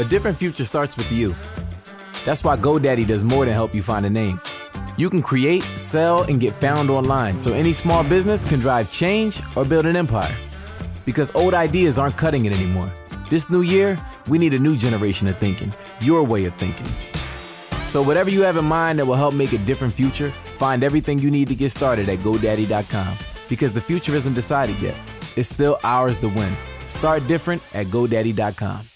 A different future starts with you. That's why GoDaddy does more than help you find a name. You can create, sell, and get found online, so any small business can drive change or build an empire. Because old ideas aren't cutting it anymore. This new year, we need a new generation of thinking, your way of thinking. So whatever you have in mind that will help make a different future, find everything you need to get started at GoDaddy.com. Because the future isn't decided yet. It's still ours to win. Start different at GoDaddy.com.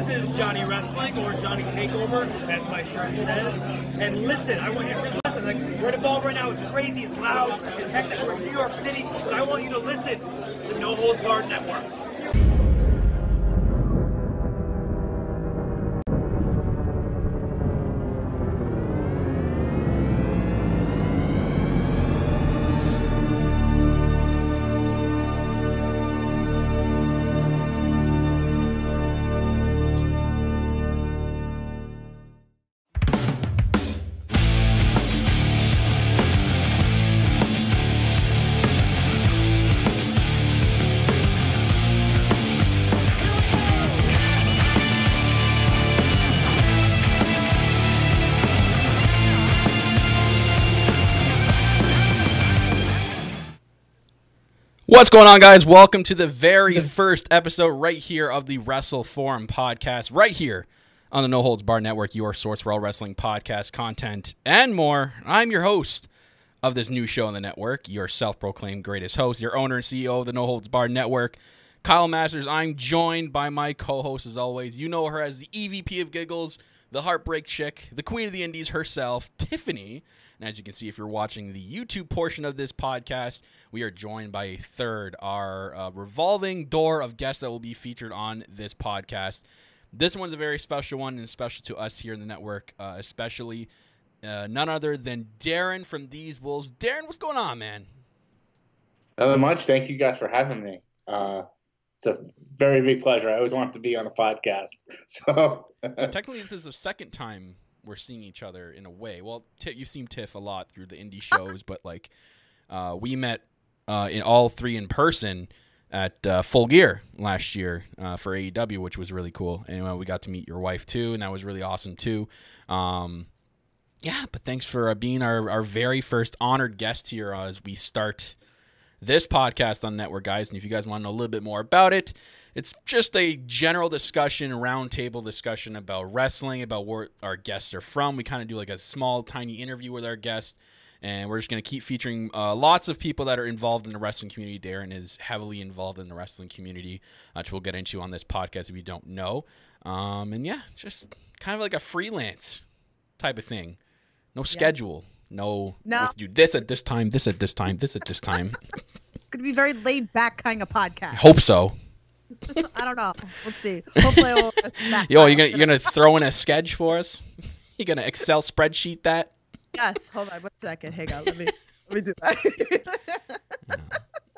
This is Johnny Wrestling, or Johnny Takeover, as my shirt says. And listen, I want you to listen. Like, we're involved right now. It's crazy, it's loud, it's hectic. We're in New York City, but I want you to listen to No Holds Barred Network. What's going on, guys? Welcome to the very first episode right here of the Wrestle Forum podcast, right here on the No Holds Barred Network, your source for all wrestling podcast content and more. I'm your host of this new show on the network, your self-proclaimed greatest host, your owner and CEO of the No Holds Barred Network, Kyle Masters. I'm joined by my co-host, as always. You know her as the EVP of Giggles, the Heartbreak Chick, the Queen of the Indies herself, Tiffany. And as you can see, if you're watching the YouTube portion of this podcast, we are joined by a third, our revolving door of guests that will be featured on this podcast. This one's a very special one and special to us here in the network, especially none other than Darren from These Wolves. Darren, what's going on, man? Not much. Thank you guys for having me. It's a very big pleasure. I always wanted to be on the podcast. So technically, this is the second time we're seeing each other in a way. Well, you've seen Tiff a lot through the indie shows, but like we met in all three in person at Full Gear last year for AEW, which was really cool. And anyway, we got to meet your wife too, and that was really awesome too. Yeah, but thanks for being our very first honored guest here as we start this podcast on the network, guys. And if you guys want to know a little bit more about it, it's just a general discussion, roundtable discussion about wrestling, about where our guests are from. We kind of do like a small, tiny interview with our guests, and we're just going to keep featuring lots of people that are involved in the wrestling community. Darren is heavily involved in the wrestling community, which we'll get into on this podcast if you don't know. And yeah, just kind of like a freelance type of thing. No schedule. Yeah. No, let's do this at this time, this at this time, this at this time. It's going to be very laid-back kind of podcast. I hope so. I don't know. We'll see. Hopefully we'll... Yo, you're gonna throw in a sketch for us? You're going to Excel spreadsheet that? Yes. Hold on one second. Hang on. Let me do that.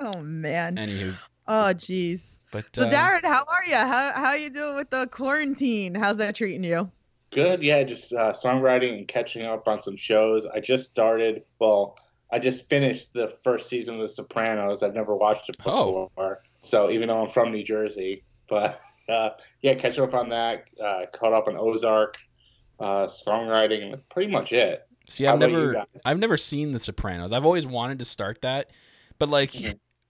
Oh, man. Anywho. Oh, jeez. So, Darren, how are you? How you doing with the quarantine? How's that treating you? Good, yeah, just songwriting and catching up on some shows. I just finished the first season of The Sopranos. I've never watched it before, so even though I'm from New Jersey. But, yeah, catching up on that, caught up on Ozark, songwriting, and that's pretty much it. See, I've never seen The Sopranos. I've always wanted to start that, but like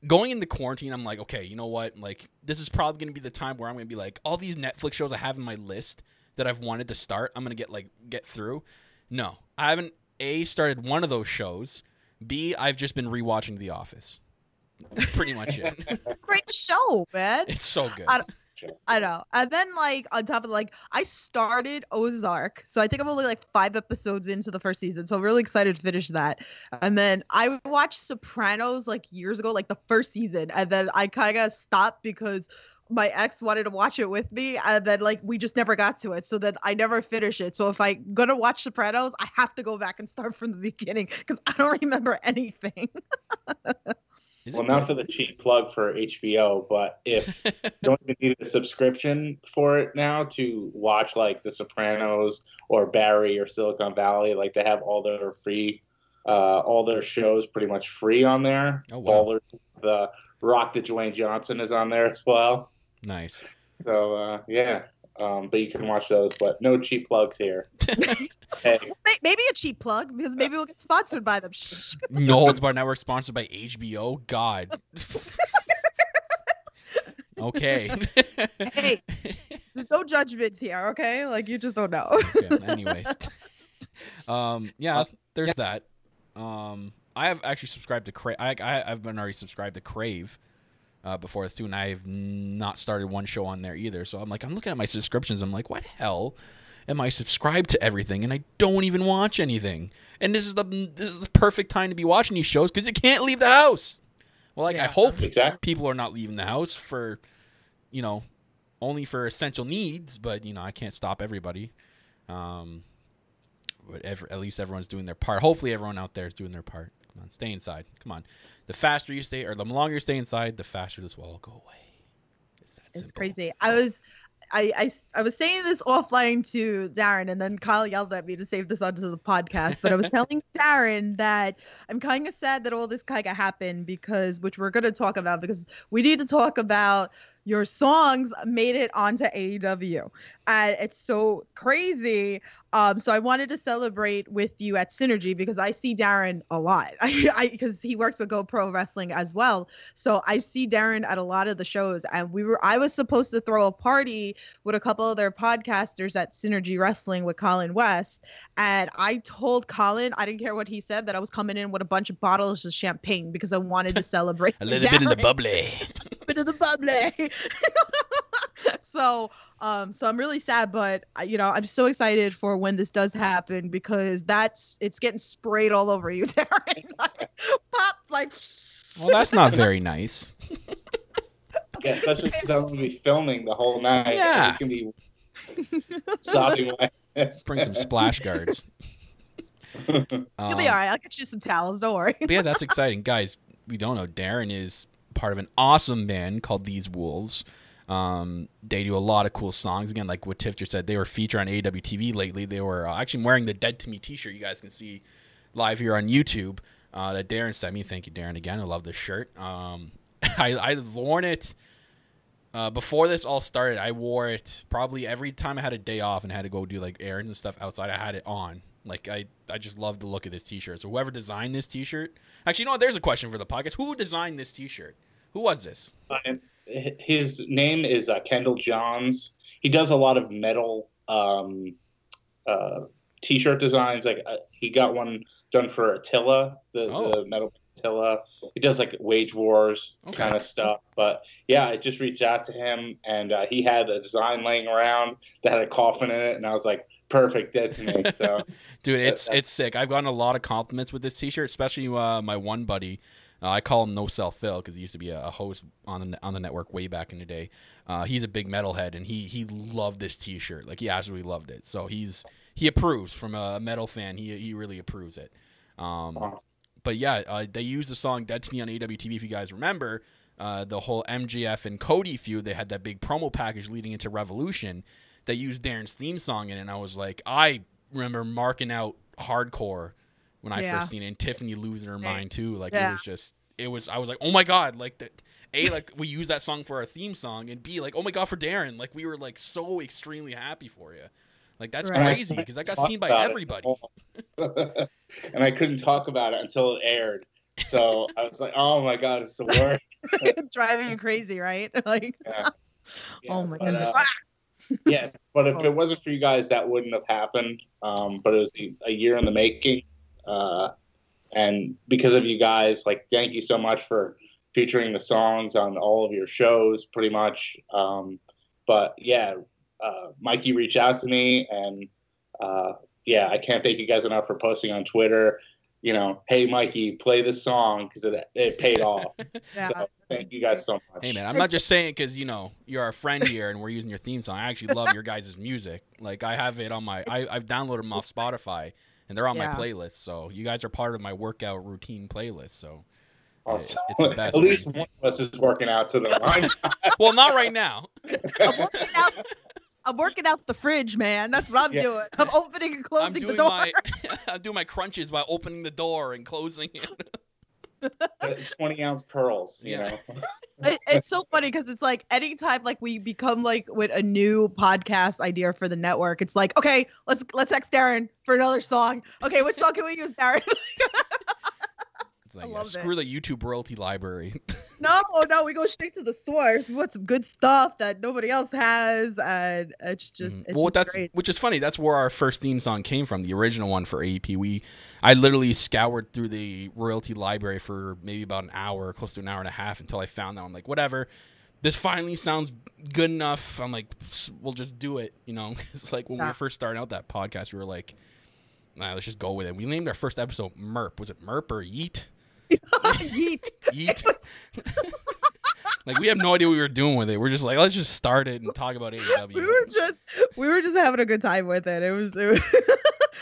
going into quarantine, I'm like, okay, you know what? Like, this is probably gonna be the time where I'm gonna be like, all these Netflix shows I have in my list that I've wanted to start, I'm gonna get through. No, I haven't. A, started one of those shows. B, I've just been rewatching The Office. That's pretty much it. Great show, man. It's so good. I know. And then, like, on top of, like, I started Ozark. So I think I'm only, like, 5 episodes into the first season. So I'm really excited to finish that. And then I watched Sopranos, like, years ago, like, the first season. And then I kind of stopped because my ex wanted to watch it with me. And then, like, we just never got to it. So then I never finished it. So if I'm going to watch Sopranos, I have to go back and start from the beginning because I don't remember anything. Well, not for the cheap plug for HBO, but if you don't even need a subscription for it now to watch, like, The Sopranos or Barry or Silicon Valley, like, they have all their free, all their shows pretty much free on there. Oh, wow. The Rock that Dwayne Johnson is on there as well. Nice. So, yeah. But you can watch those, but no cheap plugs here. Hey. Maybe a cheap plug, because maybe we'll get sponsored by them. No Holds Barred Network sponsored by HBO. God. Okay. Hey, there's no judgments here, okay? Like, you just don't know. Yeah, anyways. Yeah, there's that. I have actually subscribed to Crave. I've been already subscribed to Crave. Before this too, and I have not started one show on there either. So I'm looking at my subscriptions. I'm like, what the hell am I subscribed to everything, and I don't even watch anything? And this is the perfect time to be watching these shows because you can't leave the house. Well, like, yeah, I hope people are not leaving the house for, you know, only for essential needs. But you know, I can't stop everybody. But at least everyone's doing their part. Hopefully, everyone out there is doing their part. Come on, stay inside. Come on. The faster you stay, or the longer you stay inside, the faster this will all go away. It's that simple. It's crazy. I was saying this offline to Darren, and then Kyle yelled at me to save this onto the podcast. But I was telling Darren that I'm kind of sad that all this kind of happened, because, which we're going to talk about, because we need to talk about your songs made it onto AEW. It's so crazy. So I wanted to celebrate with you at Synergy, because I see Darren a lot, because he works with GoPro Wrestling as well. So I see Darren at a lot of the shows, and I was supposed to throw a party with a couple of their podcasters at Synergy Wrestling with Colin West. And I told Colin, I didn't care what he said, that I was coming in with a bunch of bottles of champagne because I wanted to celebrate. A little bit of the bubbly. So I'm really sad, but you know, I'm so excited for when this does happen, because it's getting sprayed all over you, Darren. Like, pop, like. Well, that's not very nice. Yeah, especially because I'm going to be filming the whole night. Yeah. Can be sobbing. Bring some splash guards. You'll be all right. I'll get you some towels. Don't worry. But yeah, that's exciting, guys. We don't know. Darren is part of an awesome band called These Wolves. They do a lot of cool songs. Again, like what Tiff just said, they were featured on AEW TV lately. They were actually wearing the Dead to Me t-shirt you guys can see live here on YouTube that Darren sent me. Thank you, Darren, again. I love this shirt. I've worn it before this all started. I wore it probably every time I had a day off and had to go do like errands and stuff outside. I had it on. Like, I just love the look of this t-shirt. So whoever designed this t-shirt... Actually, you know what? There's a question for the podcast. Who designed this t-shirt? Who was this? His name is Kendall Johns. He does a lot of metal t-shirt designs. Like, he got one done for Attila, the metal Attila. He does, like, Wage Wars kind of stuff. But, yeah, I just reached out to him, and he had a design laying around that had a coffin in it, and I was like... Perfect, Dead to Me. So, dude, it's sick. I've gotten a lot of compliments with this T-shirt, especially my one buddy. I call him No Self Phil because he used to be a host on the network way back in the day. He's a big metalhead, and he loved this T-shirt. Like, he absolutely loved it. So he approves. From a metal fan, he really approves it. But yeah, they used the song "Dead to Me" on AEW TV. If you guys remember, the whole MJF and Cody feud, they had that big promo package leading into Revolution. They used Darren's theme song in it, and I was like, I remember marking out hardcore when I first seen it, and Tiffany losing her mind too. Like, I was like, oh my God, like that. A, like, we used that song for our theme song, and B, like, oh my God, for Darren, like, we were like so extremely happy for you. Like, that's crazy, because I got seen by everybody. And I couldn't talk about it until it aired. So I was like, oh, my God, it's the worst. Driving you crazy, right? Like, oh, my goodness. Yeah, but if it wasn't for you guys, that wouldn't have happened. But it was a year in the making. And because of you guys, like, thank you so much for featuring the songs on all of your shows, pretty much. But, yeah, Mikey reached out to me, and, yeah, I can't thank you guys enough for posting on Twitter, you know, hey, Mikey, play this song, because it paid off. So thank you guys so much. Hey, man, I'm not just saying because, you know, you're our friend here and we're using your theme song. I actually love your guys' music. Like, I have it on my – I've downloaded them off Spotify, and they're on my playlist. So you guys are part of my workout routine playlist, so – Awesome. It's the best. At least one of us is working out to the line. Well, not right now. I'm working out the fridge, man. That's what I'm doing. I'm opening and closing the door. I'm doing my crunches by opening the door and closing it. 20-ounce pearls, you know. It's so funny because it's like anytime like we become like with a new podcast idea for the network, it's like, okay, let's text Darren for another song. Okay, which song can we use, Darren? Like, yeah, screw the YouTube royalty library. No, we go straight to the source. We want some good stuff that nobody else has, and it's just it's just great. Which is funny. That's where our first theme song came from, the original one for AEP. I literally scoured through the royalty library for maybe about an hour, close to an hour and a half, until I found that. I'm like, whatever. This finally sounds good enough. I'm like, we'll just do it. You know, it's like when we were first starting out that podcast, we were like, nah, let's just go with it. We named our first episode Merp. Was it Merp or Yeet? Yeet. Like, we have no idea what we were doing with it. We're just like, let's just start it and talk about AEW. We were just having a good time with it. It was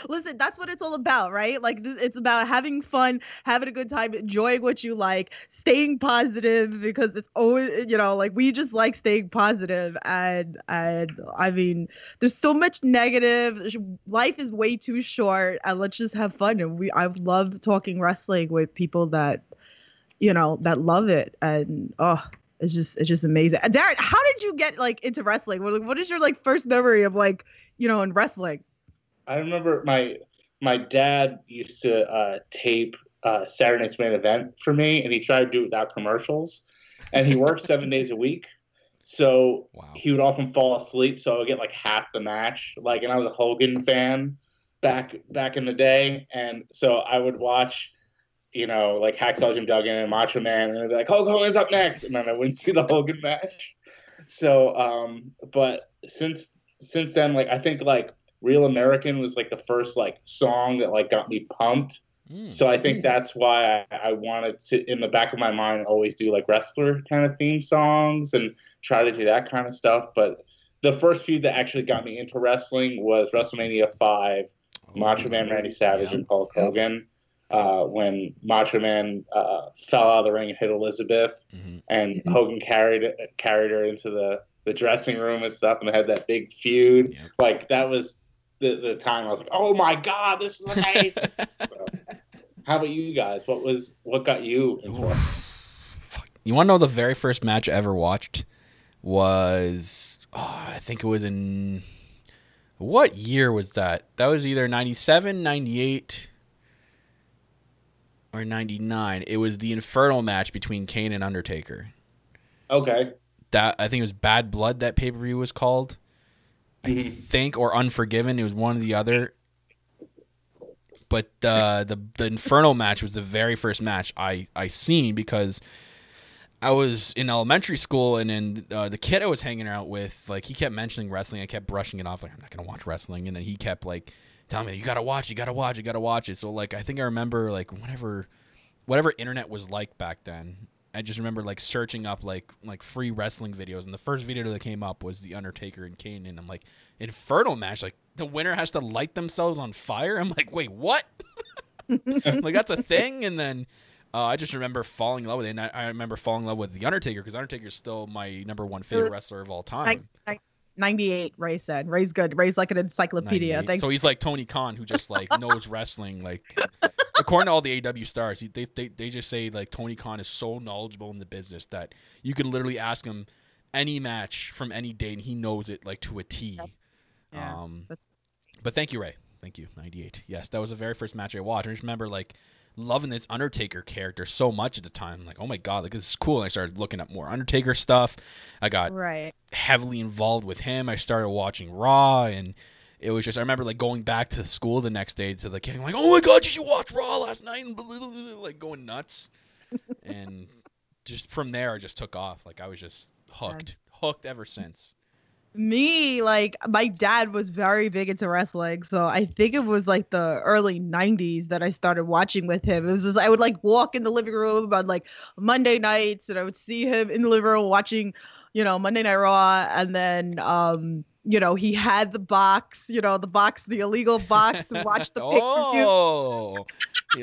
Listen, that's what it's all about, right? Like, it's about having fun, having a good time, enjoying what you like, staying positive, because it's always, you know, like, we just like staying positive. And I mean, there's so much negative. Life is way too short, and let's just have fun. And I love talking wrestling with people that, you know, that love it. And, oh, it's just amazing. Darren, how did you get, like, into wrestling? What is your, like, first memory of, like, you know, in wrestling? I remember my dad used to tape Saturday Night's Main Event for me, and he tried to do it without commercials. And he worked 7 days a week, so he would often fall asleep. So I would get like half the match. Like, and I was a Hogan fan back in the day, and so I would watch, you know, like Hacksaw Jim Duggan and Macho Man, and they'd be like, Hulk Hogan's up next, and then I wouldn't see the Hogan match. So, but since then, like, I think like Real American was like the first like song that like got me pumped. So I think that's why I wanted to, in the back of my mind, always do like wrestler kind of theme songs and try to do that kind of stuff. But the first feud that actually got me into wrestling was WrestleMania 5, Macho Man Randy Savage and Hulk Hogan, when Macho Man fell out of the ring and hit Elizabeth, and Hogan carried her into the dressing room and stuff, and they had that big feud. Like, that was the time I was like, oh my God, this is amazing. So, how about you guys? What got you into it? You want to know the very first match I ever watched was, I think it was in, what year was that? That was either 97, 98, or 99. It was the Inferno match between Kane and Undertaker. Okay. That, I think it was Bad Blood, that pay-per-view was called. I think, or Unforgiven. It was one or the other. But the Inferno match was the very first match I seen, because I was in elementary school, and then the kid I was hanging out with, like, he kept mentioning wrestling. I kept brushing it off, like, I'm not going to watch wrestling. And then he kept, like, telling me, you got to watch it. So, like, I think I remember, like, whatever internet was like back then, I just remember, like, searching up, like free wrestling videos, and the first video that came up was The Undertaker and Kane, and I'm like, Inferno match? Like, the winner has to light themselves on fire? I'm like, wait, what? Like, that's a thing? And then I just remember falling in love with it, and I remember falling in love with The Undertaker, because Undertaker's still my #1 favorite wrestler of all time. 98, Ray said. Ray's good. Ray's like an encyclopedia. Thanks. So he's like Tony Khan, who just, like, knows wrestling. Like, according to all the AEW stars, they just say, like, Tony Khan is so knowledgeable in the business that you can literally ask him any match from any day, and he knows it, like, to a T. Yeah. But thank you, Ray. Thank you. 98. Yes, that was the very first match I watched. I just remember, like, loving this Undertaker character so much at the time. Like, oh my God, like, this is cool. And I started looking up more Undertaker stuff. I got heavily involved with him. I started watching Raw, and it was just, I remember, like, going back to school the next day to the king, like, oh my God, you should watch Raw last night, and like going nuts. And just from there, I just took off. Like, I was just hooked, hooked ever since. Me, like, my dad was very big into wrestling, so I think it was like the early 90s that I started watching with him. It was just, I would like walk in the living room on like Monday nights, and I would see him in the living room watching, you know, Monday Night Raw. And then you know, he had the box, you know, the box, the illegal box to watch the pay-per-view.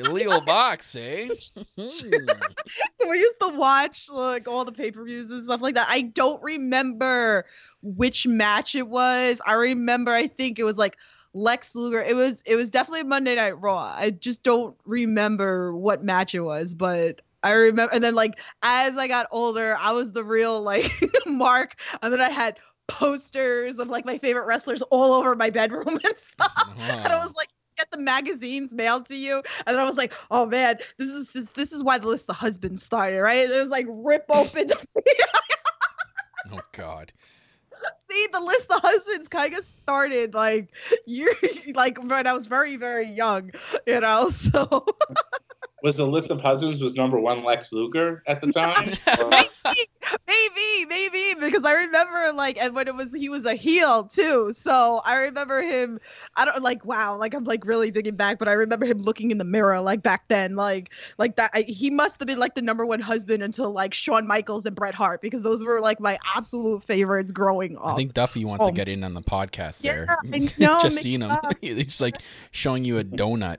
The illegal box, eh? We used to watch like all the pay-per-views and stuff like that. I don't remember which match it was. I remember, I think it was like Lex Luger. It was definitely Monday Night Raw. I just don't remember what match it was, but I remember. And then, like, as I got older, I was the real, like, mark. And then I had posters of, like, my favorite wrestlers all over my bedroom and stuff. And I was like, get the magazines mailed to you. And I was like, oh man, this is why the list of husbands started, right? It was like rip open. Oh God. See, the list of husbands kind of started like when I was very, very young, you know. So was the list of husbands number 1 Lex Luger at the time? Maybe, because I remember, like, and when it was, he was a heel too. So I remember him, I don't, like, wow, like, I'm like really digging back, but I remember him looking in the mirror, like, back then, like that. He must have been like the number 1 husband until like Shawn Michaels and Bret Hart, because those were like my absolute favorites growing up. I think Duffy wants to get in on the podcast there. Yeah, no, just seeing him. It's like showing you a donut.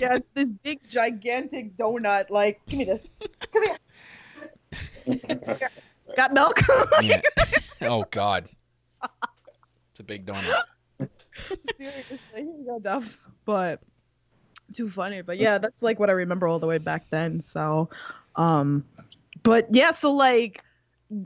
Yeah, it's this big, gigantic donut. Like, give me this. Come here. Got milk? Yeah. Oh, God. It's a big donut. Seriously, here we go, Duff. But too funny. But yeah, that's like what I remember all the way back then. So, but yeah, so like,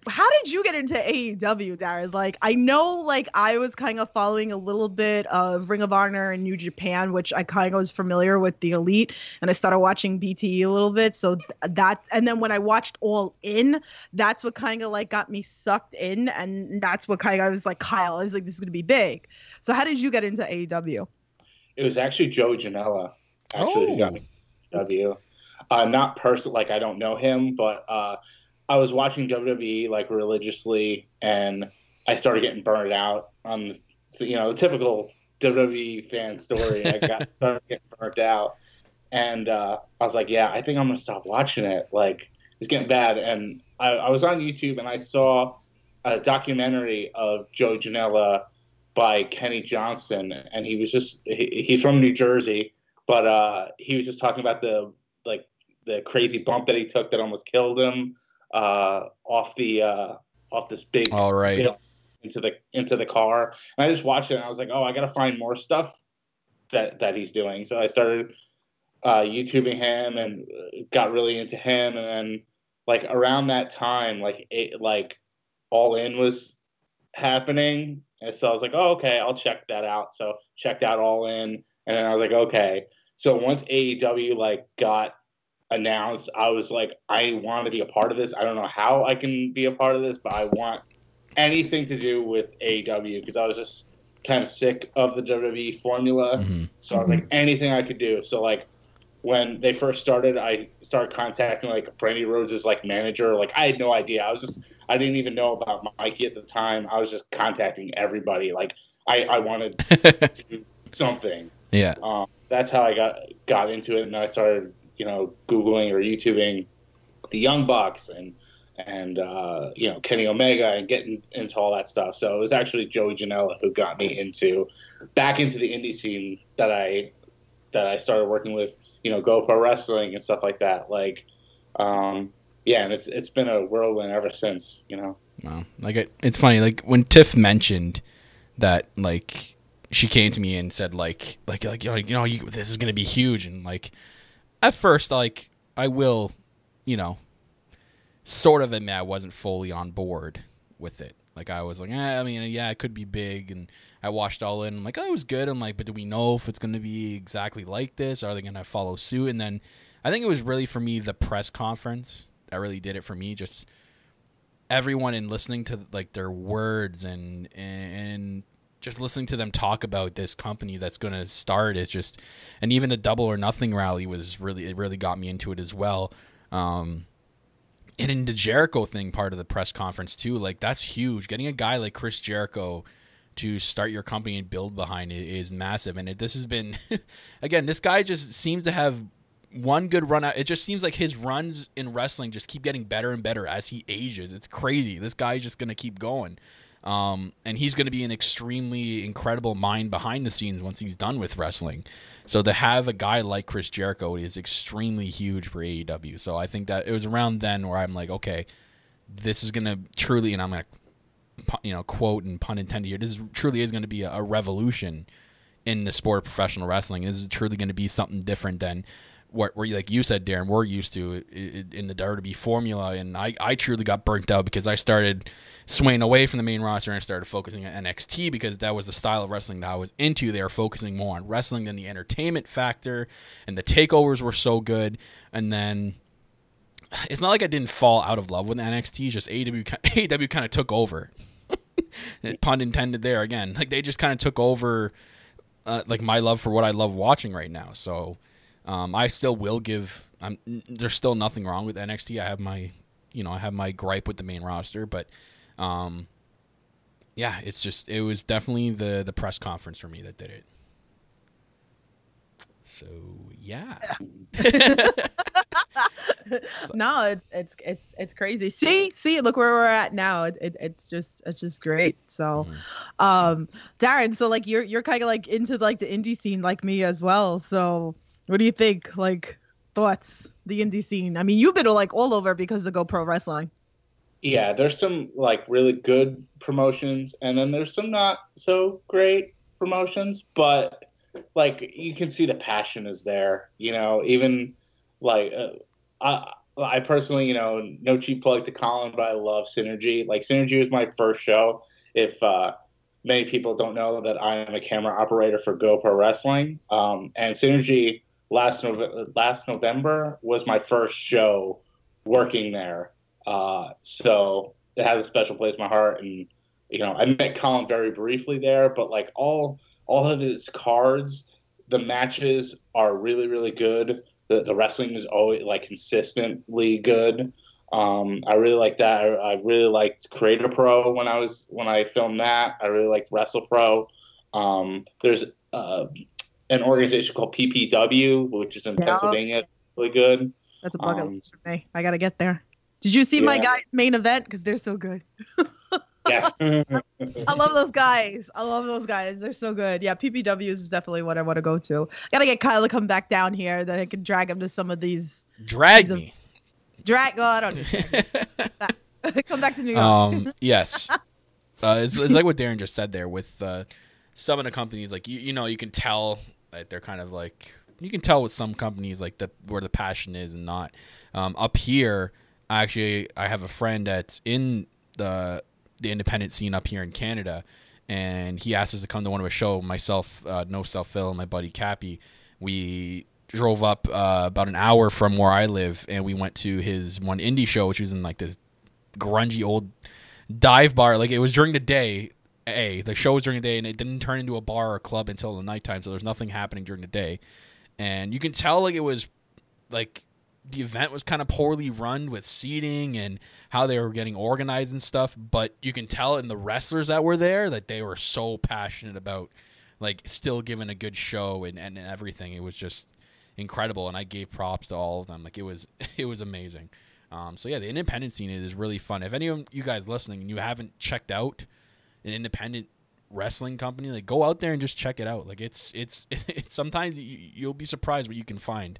how did you get into AEW, Darren? Like, I know, like, I was kind of following a little bit of Ring of Honor and New Japan, which I kind of was familiar with the Elite, and I started watching BTE a little bit. So that, and then when I watched All In, that's what kind of like got me sucked in, and that's what kind of, I was like, Kyle, I was like, this is gonna be big. So how did you get into AEW? It was actually Joey Janela, actually, who got me into AEW. Not personally, like, I don't know him, but I was watching WWE like religiously, and I started getting burned out on the, you know, the typical WWE fan story. I started getting burnt out, and I was like, yeah, I think I'm gonna stop watching it. Like, it's getting bad. And I was on YouTube, and I saw a documentary of Joey Janela by Kenny Johnson, and he was just he's from New Jersey, but he was just talking about the crazy bump that he took that almost killed him. Off this big you know, into the car. And I just watched it, and I was like, oh, I gotta find more stuff that he's doing. So I started YouTubing him, and got really into him. And then, like, around that time, like All In was happening, and so I was like, oh, okay, I'll check that out. So checked out All In, and then I was like, okay. So once AEW like got announced, I was like, I want to be a part of this. I don't know how I can be a part of this, but I want anything to do with AEW, because I was just kind of sick of the WWE formula. So I was like, anything I could do. So like, when they first started, I started contacting like Brandy Rhodes's like manager. Like, I had no idea. I didn't even know about Mikey at the time. I was just contacting everybody. Like, I wanted to do something. Yeah. That's how I got into it, and then I started, you know, Googling or YouTubing the Young Bucks and you know, Kenny Omega, and getting into all that stuff. So it was actually Joey Janela who got me back into the indie scene that I started working with, you know, GoPro Wrestling and stuff like that. Like, yeah, and it's been a whirlwind ever since, you know. Wow. Like, it's funny, like, when Tiff mentioned that, like, she came to me and said like you know, this is gonna be huge, and like, at first, like, I will, you know, sort of admit I wasn't fully on board with it. Like, I was like, eh, I mean, yeah, it could be big. And I watched All In. I'm like, oh, it was good. I'm like, but do we know if it's going to be exactly like this? Are they going to follow suit? And then I think it was really, for me, the press conference that really did it for me. Just everyone, and listening to, like, their words and just listening to them talk about this company that's going to start is just, and even the Double or Nothing rally was really, it really got me into it as well. And in the Jericho thing, part of the press conference too, like, that's huge. Getting a guy like Chris Jericho to start your company and build behind it is massive. And this has been, again, this guy just seems to have one good run out. It just seems like his runs in wrestling just keep getting better and better as he ages. It's crazy. This guy's just going to keep going. And he's going to be an extremely incredible mind behind the scenes once he's done with wrestling. So to have a guy like Chris Jericho is extremely huge for AEW. So I think that it was around then where I'm like, okay, this is going to truly, and I'm going to, you know, quote and pun intended here, this truly is going to be a revolution in the sport of professional wrestling. This is truly going to be something different than what, where, like you said, Darren, we're used to it in the WWE formula. And I truly got burnt out because I started swaying away from the main roster and I started focusing on NXT because that was the style of wrestling that I was into. They were focusing more on wrestling than the entertainment factor, and the takeovers were so good. And then it's not like I didn't fall out of love with NXT, just AEW kind of took over. Pun intended there again. Like, they just kind of took over like my love for what I love watching right now. So I still will give, there's still nothing wrong with NXT. I have my gripe with the main roster, but yeah, it's just, it was definitely the press conference for me that did it. So yeah. So. No, it's crazy. See, look where we're at now. It's just great. So, Darren, so like you're kind of like into like the indie scene like me as well. So what do you think? Like, thoughts, the indie scene? I mean, you've been like all over because of GoPro Wrestling. Yeah, there's some like really good promotions, and then there's some not so great promotions, but like you can see the passion is there, you know, even like I personally, you know, no cheap plug to Colin, but I love Synergy. Like, Synergy was my first show. If many people don't know that I am a camera operator for GoPro Wrestling, and Synergy last November was my first show working there. So it has a special place in my heart, and you know, I met Colin very briefly there, but like all of his cards, the matches are really, really good. The wrestling is always like consistently good. I really like that. I really liked Creator Pro when I filmed that. I really liked Wrestle Pro. There's an organization called PPW, which is in Pennsylvania. Really good. That's a bucket list for me. I gotta get there. Did you see my guys' main event? Because they're so good. Yes. I love those guys. They're so good. Yeah, PPW is definitely what I want to go to. I got to get Kyle to come back down here. Then I can drag him to some of these. Drag me. Oh, I don't know. Come back to New York. Yes. It's like what Darren just said there with some of the companies. Like, you know, you can tell that they're kind of like, you can tell with some companies like where the passion is and not. Up here, actually, I have a friend that's in the independent scene up here in Canada, and he asked us to come to one of a show. Myself, No Self Phil, and my buddy Cappy, we drove up about an hour from where I live, and we went to his one indie show, which was in like this grungy old dive bar. Like, it was during the day. The show was during the day, and it didn't turn into a bar or a club until the nighttime, so there's nothing happening during the day. And you can tell, like, it was like, the event was kind of poorly run with seating and how they were getting organized and stuff, but you can tell in the wrestlers that were there that they were so passionate about, like, still giving a good show and everything. It was just incredible, and I gave props to all of them. Like, it was amazing. So yeah, the independent scene is really fun. If any of you guys listening and you haven't checked out an independent wrestling company, like, go out there and just check it out. Like, it's sometimes you'll be surprised what you can find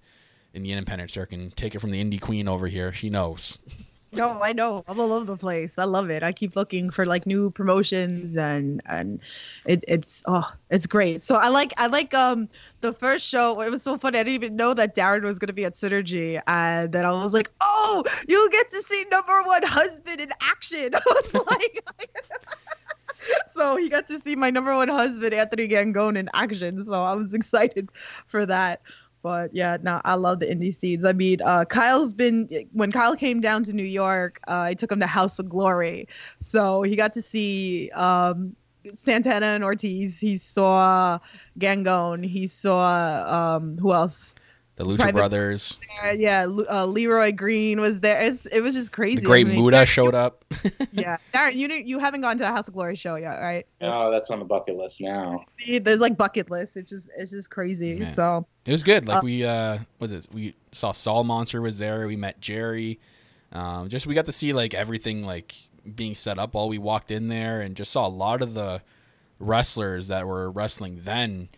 in the independent circuit. Take it from the indie queen over here. She knows. No, I know. I'm all over the place. I love it. I keep looking for like new promotions and it's great. So I like the first show. It was so funny. I didn't even know that Darren was gonna be at Synergy, and then I was like, oh, you'll get to see number one husband in action. I was like. So he got to see my number one husband, Anthony Gangone, in action. So I was excited for that. But yeah, no, I love the indie seeds. I mean, when Kyle came down to New York, I took him to House of Glory. So he got to see Santana and Ortiz. He saw Gangone. He saw, who else? The Lucha Brothers. Yeah, Leroy Green was there. It was just crazy. The Great Muda showed up. Yeah. Darren, you haven't gone to a House of Glory show yet, right? No, that's on the bucket list now. See, there's like bucket lists. It's just crazy. Man. So it was good. Like we saw Saul Monster was there. We met Jerry. We got to see like everything like being set up while we walked in there, and just saw a lot of the wrestlers that were wrestling then.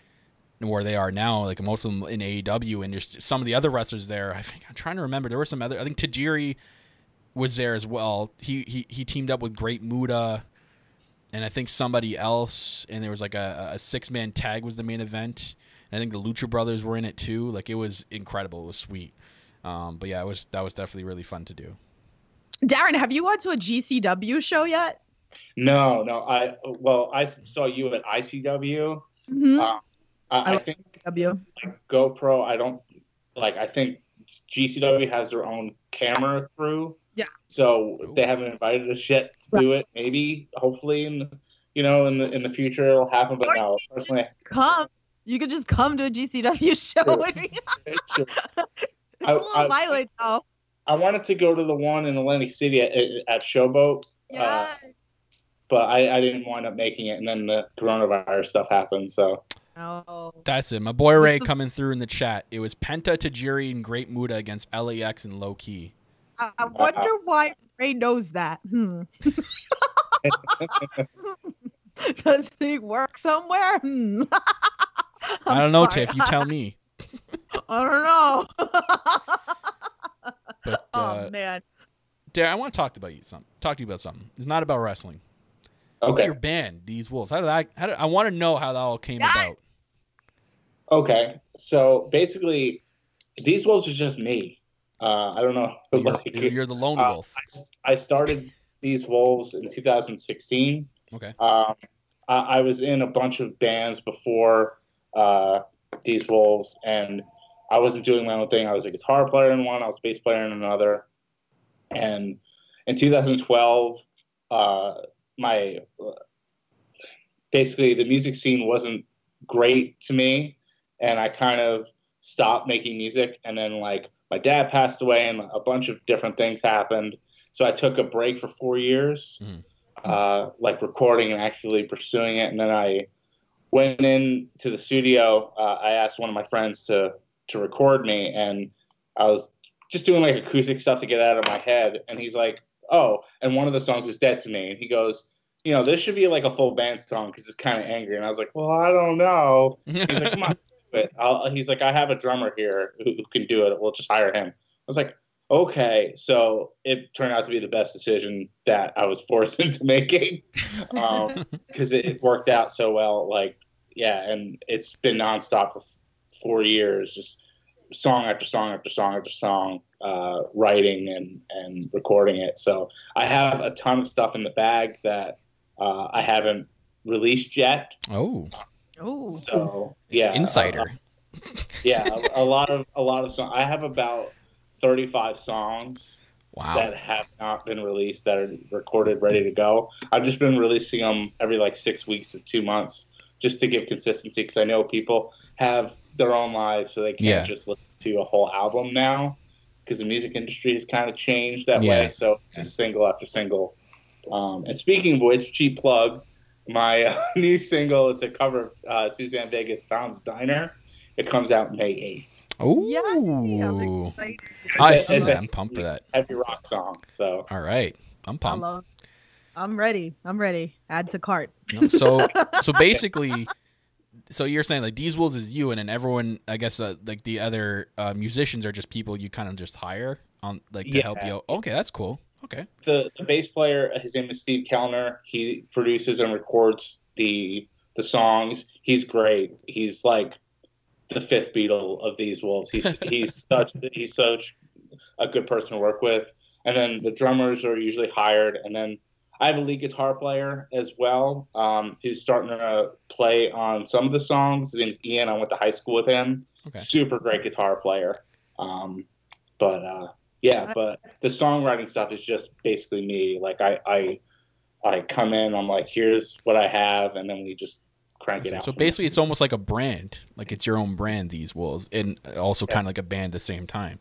Where they are now, like most of them in AEW, and just some of the other wrestlers there. I think I'm trying to remember. There were some other. I think Tajiri was there as well. He teamed up with Great Muda, and I think somebody else. And there was like a 6-man tag was the main event. And I think the Lucha Brothers were in it too. Like it was incredible. It was sweet. But yeah, that was definitely really fun to do. Darren, have you gone to a GCW show yet? No. I saw you at ICW. Mm-hmm. I think like GoPro, I think GCW has their own camera crew. Yeah. So they haven't invited us yet to do it. Maybe, hopefully, in the future it'll happen. But no, personally, you could just come to a GCW show. Sure. It's a little mileage though. I wanted to go to the one in Atlantic City at Showboat. Yeah. But I didn't wind up making it, and then the coronavirus stuff happened. So. No. That's it. My boy Ray coming through in the chat. It was Penta, Tajiri, and Great Muda against LAX and Low Key. I wonder why Ray knows that. Does he work somewhere? I don't know, Tiff. You tell me. I don't know. But, oh man, Darren, I want to talk to you about something. It's not about wrestling. Okay. Your band, These Wolves. I want to know how that all came about. Okay, so basically, These Wolves is just me. I don't know. You're the lone wolf. I started These Wolves in 2016. Okay. I was in a bunch of bands before These Wolves, and I wasn't doing my own thing. I was a guitar player in one. I was a bass player in another. And in 2012, basically the music scene wasn't great to me, and I kind of stopped making music, and then like my dad passed away and a bunch of different things happened, so I took a break for 4 years. Mm-hmm. Like recording and actually pursuing it, and then I went into the studio. I asked one of my friends to record me, and I was just doing like acoustic stuff to get out of my head, and he's like, oh, and one of the songs is Dead to Me. And he goes, this should be like a full band song because it's kind of angry. And I was like, well, I don't know. He's like, come on, do it. He's like, I have a drummer here who can do it. We'll just hire him. I was like, okay. So it turned out to be the best decision that I was forced into making because it worked out so well. Like, yeah, and it's been nonstop for 4 years, just song after song after song after song. Writing and recording it. So I have a ton of stuff in the bag that I haven't released yet. Oh. So yeah, insider. Yeah, a lot of songs. I have about 35 songs. Wow. That have not been released, that are recorded, ready to go. I've just been releasing them every like 6 weeks to 2 months, just to give consistency, because I know people have their own lives, so they can't just listen to a whole album now. Because the music industry has kind of changed that way, so just single after single. And speaking of which, cheap plug, my new single, it's a cover of Suzanne Vega's Tom's Diner. It comes out May 8th. Oh, yeah, I'm pumped for that heavy rock song. So all right, I'm pumped. I'm ready. Add to cart. So basically. So you're saying like These Wolves is you, and then everyone, I guess, like the other musicians are just people you kind of just hire on, like, to help you out. Okay, that's cool. Okay. The bass player, his name is Steve Kellner. He produces and records the songs. He's great. He's like the fifth Beatle of These Wolves. He's such a good person to work with. And then the drummers are usually hired. And then I have a lead guitar player as well, who's starting to play on some of the songs. His name's Ian. I went to high school with him. Okay. Super great guitar player. But the songwriting stuff is just basically me. Like I come in, I'm like, here's what I have, and then we just crank it out. So basically, it's almost like a brand. Like it's your own brand, These Wolves, and also kind of like a band at the same time.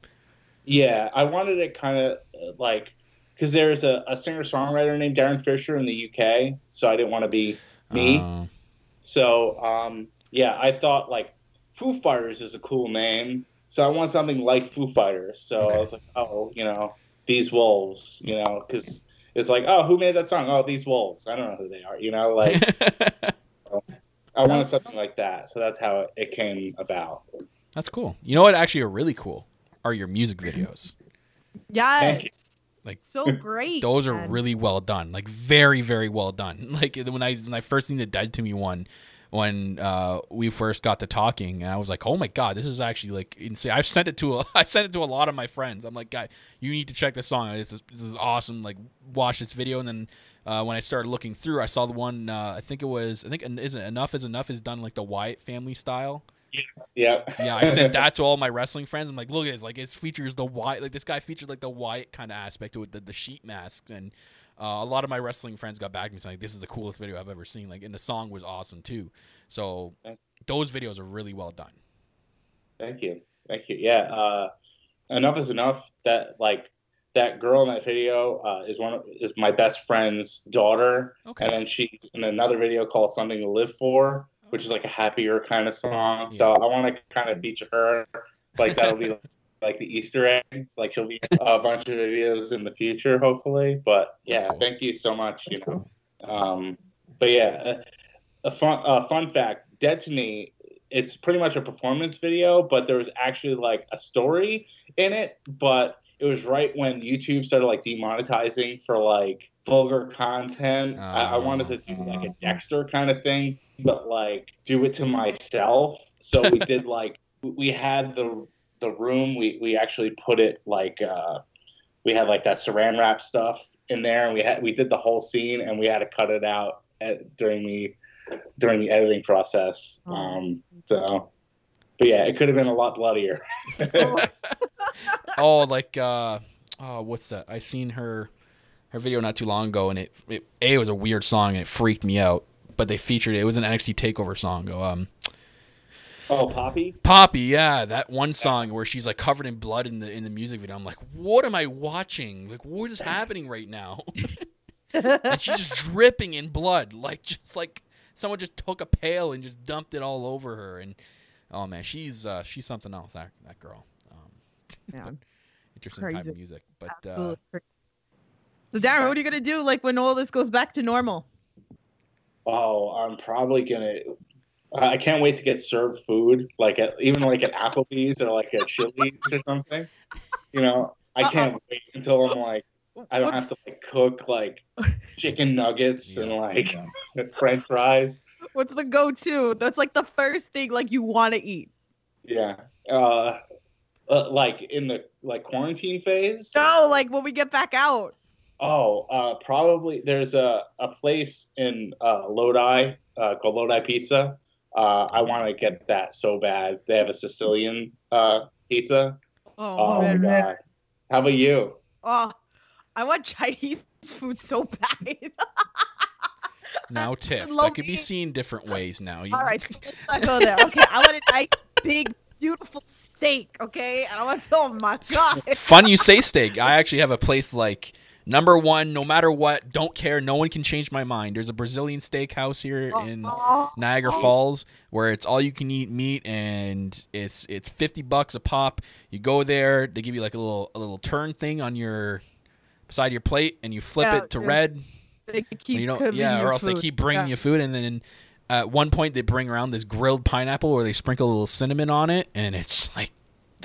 Yeah, I wanted it kind of like. Because there's a singer-songwriter named Darren Fisher in the UK, so I didn't want to be me. I thought, like, Foo Fighters is a cool name, so I want something like Foo Fighters. So I was like, These Wolves, because it's like, who made that song? Oh, These Wolves. I don't know who they are, like. I wanted something like that, so that's how it came about. That's cool. You know what actually are really cool are your music videos. Yes. Like, so great. Those are really well done. Like very, very well done. Like when I first seen the Dead to Me one, when we first got to talking, and I was like, oh my god, this is actually like insane. I've sent it to a lot of my friends. I'm like, guy, you need to check this song. This is awesome. Like watch this video. And then when I started looking through, I saw the one. I think Enough Is Enough is done like the Wyatt family style. Yeah. I sent that to all my wrestling friends. I'm like, look at this. Like, it features the Wyatt. Like, this guy featured like the Wyatt kind of aspect with the sheet masks. And a lot of my wrestling friends got back to me saying, like, this is the coolest video I've ever seen. Like, and the song was awesome too. So those videos are really well done. Thank you. Yeah. Enough Is Enough. That girl in that video is my best friend's daughter. Okay. And then she's in another video called Something to Live For, which is like a happier kind of song. Yeah. So I want to kind of feature her. Like that'll be like the Easter eggs. Like she'll be a bunch of videos in the future, hopefully. But yeah, cool. Thank you so much. That's cool. But yeah, a fun fact, Dead to Me, it's pretty much a performance video, but there was actually like a story in it. But it was right when YouTube started like demonetizing for like vulgar content. I wanted to do like a Dexter kind of thing, but like do it to myself. So we did like, we had the room, we actually put it like, we had like that saran wrap stuff in there, and we did the whole scene, and we had to cut it out during the editing process. But yeah, it could have been a lot bloodier. What's that? I seen her video not too long ago, and it was a weird song, and it freaked me out. But they featured it. It was an NXT Takeover song. Poppy? Poppy, yeah. That one song where she's like covered in blood in the music video. I'm like, what am I watching? Like, what is happening right now? And she's just dripping in blood, like just like someone just took a pail and just dumped it all over her. And oh man, she's something else. That girl. Interesting crazy type of music. But so Darren, what are you gonna do like when all this goes back to normal? Oh, I'm probably gonna. I can't wait to get served food, like even like at Applebee's or like at Chili's or something. I can't wait until I'm like, I don't have to like cook like chicken nuggets and like French fries. What's the go-to? That's like the first thing like you want to eat. Yeah, like in the like quarantine phase. No, like when we get back out. Oh, probably there's a place in Lodi called Lodi Pizza. I want to get that so bad. They have a Sicilian pizza. Oh man, my God. How about you? Oh, I want Chinese food so bad. Now, Tiff, that could be seen different ways now. All right, let's not go there. Okay, I want a nice, big, beautiful steak, okay? And I want to, oh my God. Fun you say steak. I actually have a place like... Number one, no matter what, don't care. No one can change my mind. There's a Brazilian steakhouse here in Niagara Falls where it's all you can eat meat, and it's $50 a pop. You go there, they give you like a little turn thing on your beside your plate, and you flip it to red. They keep or else they keep bringing you food, and then at one point they bring around this grilled pineapple where they sprinkle a little cinnamon on it, and it's like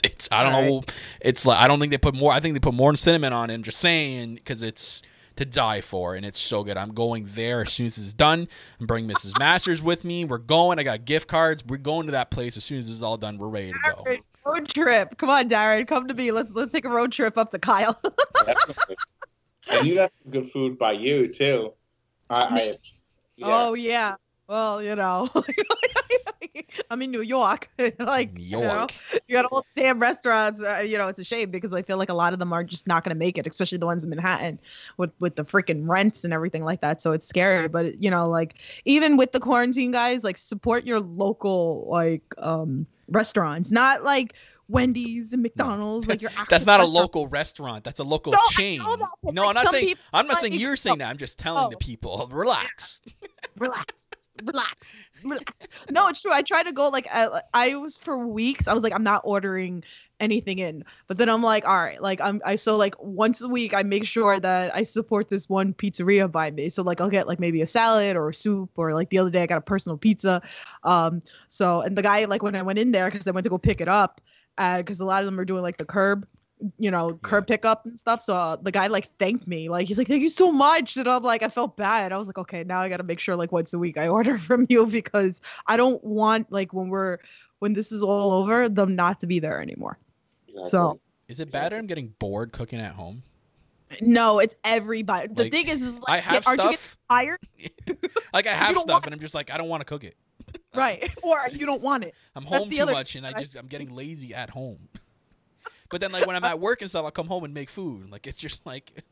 it's I don't right. know. It's like I don't think they put more. I think they put more cinnamon on it. I'm just saying, because it's to die for, and it's so good. I'm going there as soon as it's done. I'm bringing Mrs. Masters with me. We're going. I got gift cards. We're going to that place as soon as this is all done. We're ready to go. Road trip. Come on, Darren. Come to me. Let's take a road trip up to Kyle. And you got some good food by you too. Yeah. Oh yeah. Well, you know, I'm in New York. Like, New York. You know, you got all the damn restaurants. You know, it's a shame because I feel like a lot of them are just not going to make it, especially the ones in Manhattan with the freaking rents and everything like that. So it's scary. But, you know, like even with the quarantine, guys, like support your local like restaurants, not like Wendy's and McDonald's. Like, that's not a local restaurant. That's a local chain. No, I'm not saying. I'm not saying you're saying that. I'm just telling the people, relax. Relax. No, it's true. I try to go like I was for weeks. I was like, I'm not ordering anything in. But then I'm like, all right, like so like once a week, I make sure that I support this one pizzeria by me. So like I'll get like maybe a salad or a soup, or like the other day I got a personal pizza. So, and the guy, like when I went in there, because I went to go pick it up, because a lot of them are doing like the curb. You know, curb pickup and stuff. So the guy like thanked me, like he's like, "Thank you so much." And I'm like, I felt bad. I was like, okay, now I got to make sure like once a week I order from you, because I don't want like when this is all over, them not to be there anymore. Exactly. So is it bad? I'm getting bored cooking at home. No, it's everybody. The thing is like, I have stuff. Tired? Like I have stuff, and I'm just like, I don't want to cook it. Right, or you don't want it. I'm home too much, and I'm getting lazy at home. But then, like when I'm at work and stuff, I'll come home and make food. Like it's just like,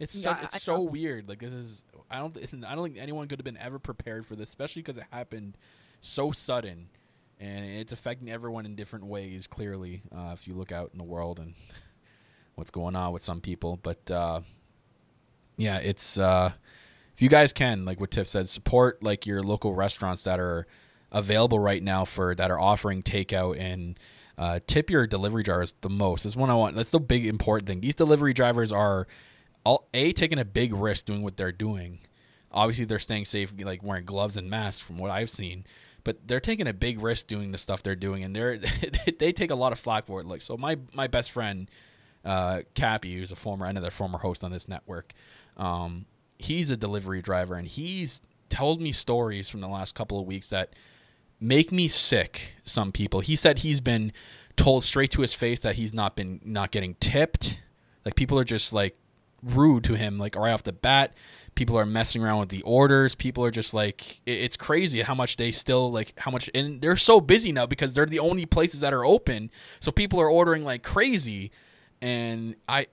it's so weird. Like this is, I don't think anyone could have been ever prepared for this, especially because it happened so sudden, and it's affecting everyone in different ways. Clearly, if you look out in the world and what's going on with some people, but yeah, it's if you guys can, like what Tiff said, support like your local restaurants that are available right now that are offering takeout and. Tip your delivery drivers the most. That's one I want. That's the big important thing. These delivery drivers are taking a big risk doing what they're doing. Obviously, they're staying safe, like wearing gloves and masks, from what I've seen. But they're taking a big risk doing the stuff they're doing, and they take a lot of flack for it. Like, so my best friend, Cappy, who's another former host on this network, he's a delivery driver, and he's told me stories from the last couple of weeks that. Make me sick, some people. He said he's been told straight to his face that he's not getting tipped. Like people are just like rude to him, like right off the bat. People are messing around with the orders. People are just like, it's crazy how much they still like and they're so busy now because they're the only places that are open. So people are ordering like crazy. And I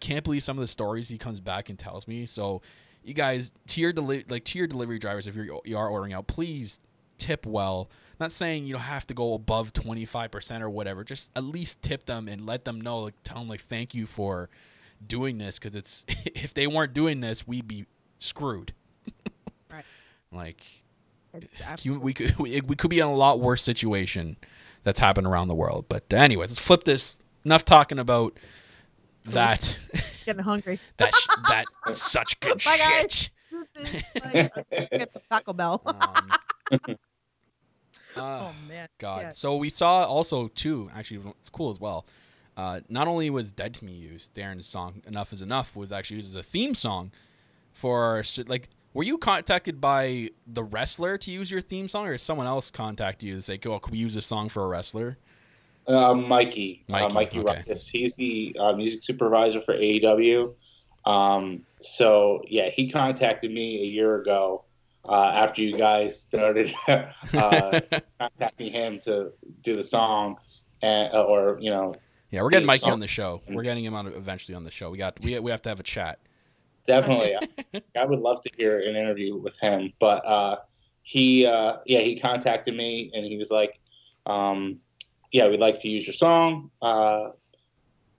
can't believe some of the stories he comes back and tells me. So you guys, to your delivery drivers, if you are ordering out, please tip well. I'm not saying you don't have to go above 25% or whatever. Just at least tip them and let them know. Like, tell them like, thank you for doing this, because it's if they weren't doing this, we'd be screwed. Right. Like we could be in a lot worse situation that's happened around the world. But anyways, let's flip this. Enough talking about that. Getting hungry. that such good shit. It's Taco Bell. Oh man, God. Yeah. So we saw also too. Actually, it's cool as well. Not only was "Dead to Me" used, Darren's song "Enough Is Enough" was actually used as a theme song for. Like, were you contacted by the wrestler to use your theme song, or did someone else contact you to say, "Oh, can we use this song for a wrestler?" Mikey Ruckus. He's the music supervisor for AEW. So yeah, he contacted me a year ago. After you guys started contacting him to do the song, or you know, yeah, we're getting Mikey on the show. We're getting him on eventually on the show. We have to have a chat. Definitely, I would love to hear an interview with him. But he contacted me and he was like, yeah, we'd like to use your song. And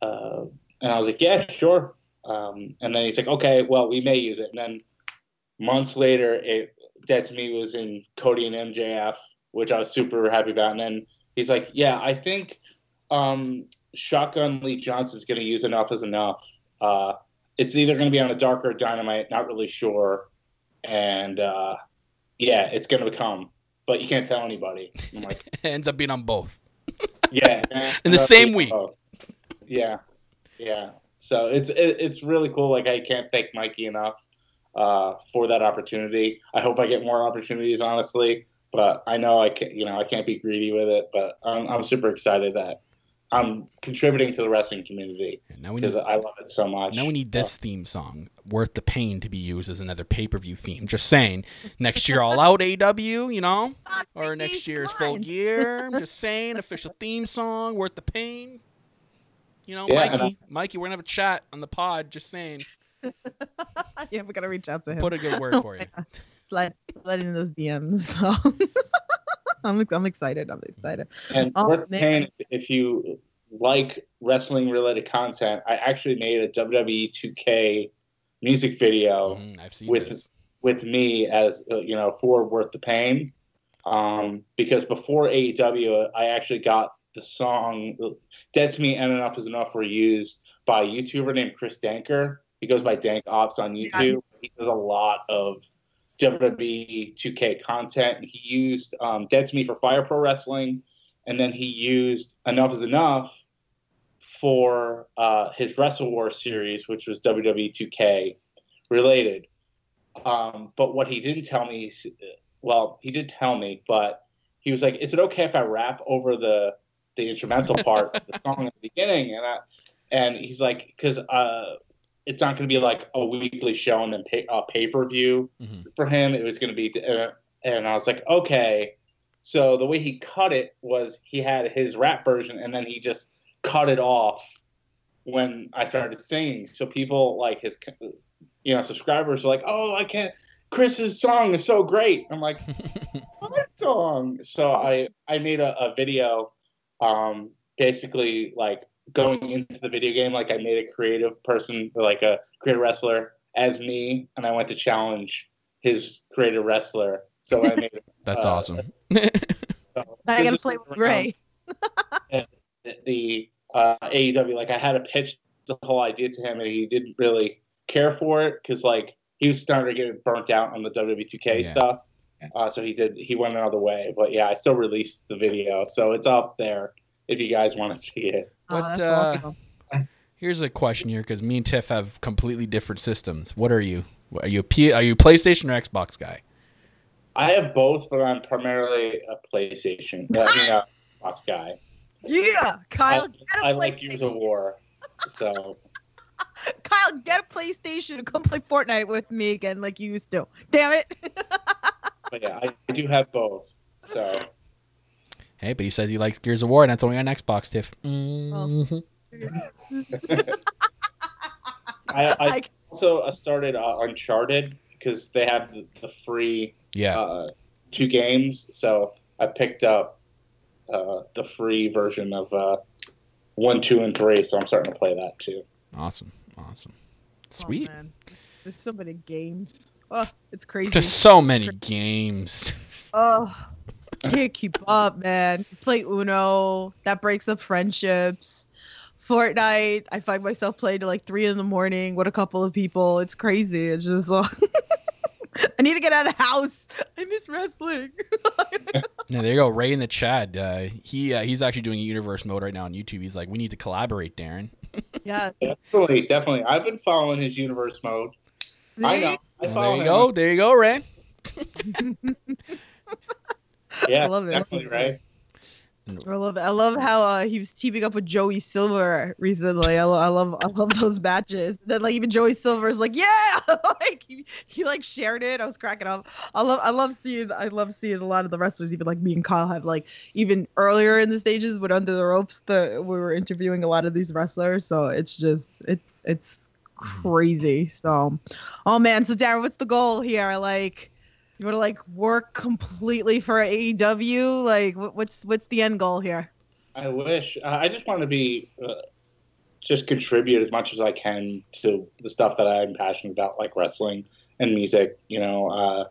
I was like, yeah, sure. And then he's like, okay, well, we may use it, and then. Months later, Dead to Me was in Cody and MJF, which I was super happy about. And then he's like, yeah, I think Shotgun Lee Johnson's going to use Enough Is Enough. It's either going to be on a Dark or Dynamite, not really sure. And, yeah, it's going to come. But you can't tell anybody. I'm like, it ends up being on both. Yeah. In the same week. Both. Yeah. Yeah. So it's really cool. Like, I can't thank Mikey enough for that opportunity. I hope I get more opportunities, honestly. But I know I can't, you know, I can't be greedy with it. But I'm super excited that I'm contributing to the wrestling community because I love it so much. Now we need this theme song, Worth the Pain, to be used as another pay-per-view theme. Just saying. Next year, All Out, AEW, you know? Or next year's Full Gear. I'm just saying, official theme song, Worth the Pain. You know, yeah, Mikey, we're going to have a chat on the pod. Just saying. Yeah, we got to reach out to him. Put a good word for you. Slide in those DMs. So. I'm excited. I'm excited. And Worth the Pain, if you like wrestling-related content, I actually made a WWE 2K music video with me as, you know, for Worth the Pain. Because before AEW, I actually got the song Dead to Me and Enough Is Enough were used by a YouTuber named Chris Danker. He goes by Dank Ops on YouTube. Yeah. He does a lot of WWE 2K content. He used Dead to Me for Fire Pro Wrestling, and then he used Enough Is Enough for his Wrestle War series, which was WWE 2K related. But what he didn't tell me, well, he did tell me, but he was like, "Is it okay if I rap over the instrumental part of the song at the beginning?" And he's like, "Because it's not going to be like a weekly show and then pay-per-view for him. It was going to be," and I was like, okay. So the way he cut it was he had his rap version and then he just cut it off when I started singing. So people like his, you know, subscribers were like, "Oh, I can't. Chris's song is so great." I'm like, "What song?" So I made a video, basically like, going into the video game, like I made a creative person, like a creative wrestler as me, and I went to challenge his creative wrestler. So I made that's awesome. So I gotta play with Ray. The AEW, like I had to pitch the whole idea to him, and he didn't really care for it because, like, he was starting to get burnt out on the WWE 2K stuff. So he went another way, but yeah, I still released the video, so it's up there if you guys want to see it. What, here's a question here, because me and Tiff have completely different systems. What are you? Are you a PlayStation or Xbox guy? I have both, but I'm primarily a PlayStation. I'm a Xbox guy. Yeah, Kyle, I like Gears of War. So, Kyle, get a PlayStation. Come play Fortnite with me again, like you used to. Damn it! But yeah, I do have both. So. Hey, but he says he likes Gears of War, and that's only on Xbox, Tiff. I also started Uncharted because they have the free 2 games, so I picked up the free version of 1, 2, and 3, so I'm starting to play that too. Awesome, awesome, sweet. Oh, man. There's so many games. Oh, it's crazy. There's so many games. Oh. Can't keep up, man. Play Uno. That breaks up friendships. Fortnite. I find myself playing to like 3 in the morning with a couple of people. It's crazy. It's just I need to get out of the house. I miss wrestling. Yeah, there you go. Ray in the chat. He's actually doing universe mode right now on YouTube. He's like, "We need to collaborate, Darren." Yeah. Definitely, definitely. I've been following his universe mode. Really? I know. There you go. There you go, Ray. Yeah, I love it. Definitely, right? I love it. I love how he was teaming up with Joey Silver recently. I love those matches. Then like even Joey Silver is like, yeah, like he like shared it. I was cracking up. I love seeing a lot of the wrestlers, even like me and Kyle have like even earlier in the stages with Under the Ropes that we were interviewing a lot of these wrestlers. So it's just it's crazy. So, oh man. So Darren, what's the goal here? Like, you want to like work completely for AEW? Like, what's the end goal here? I wish. I just want to be, just contribute as much as I can to the stuff that I'm passionate about, like wrestling and music. You know,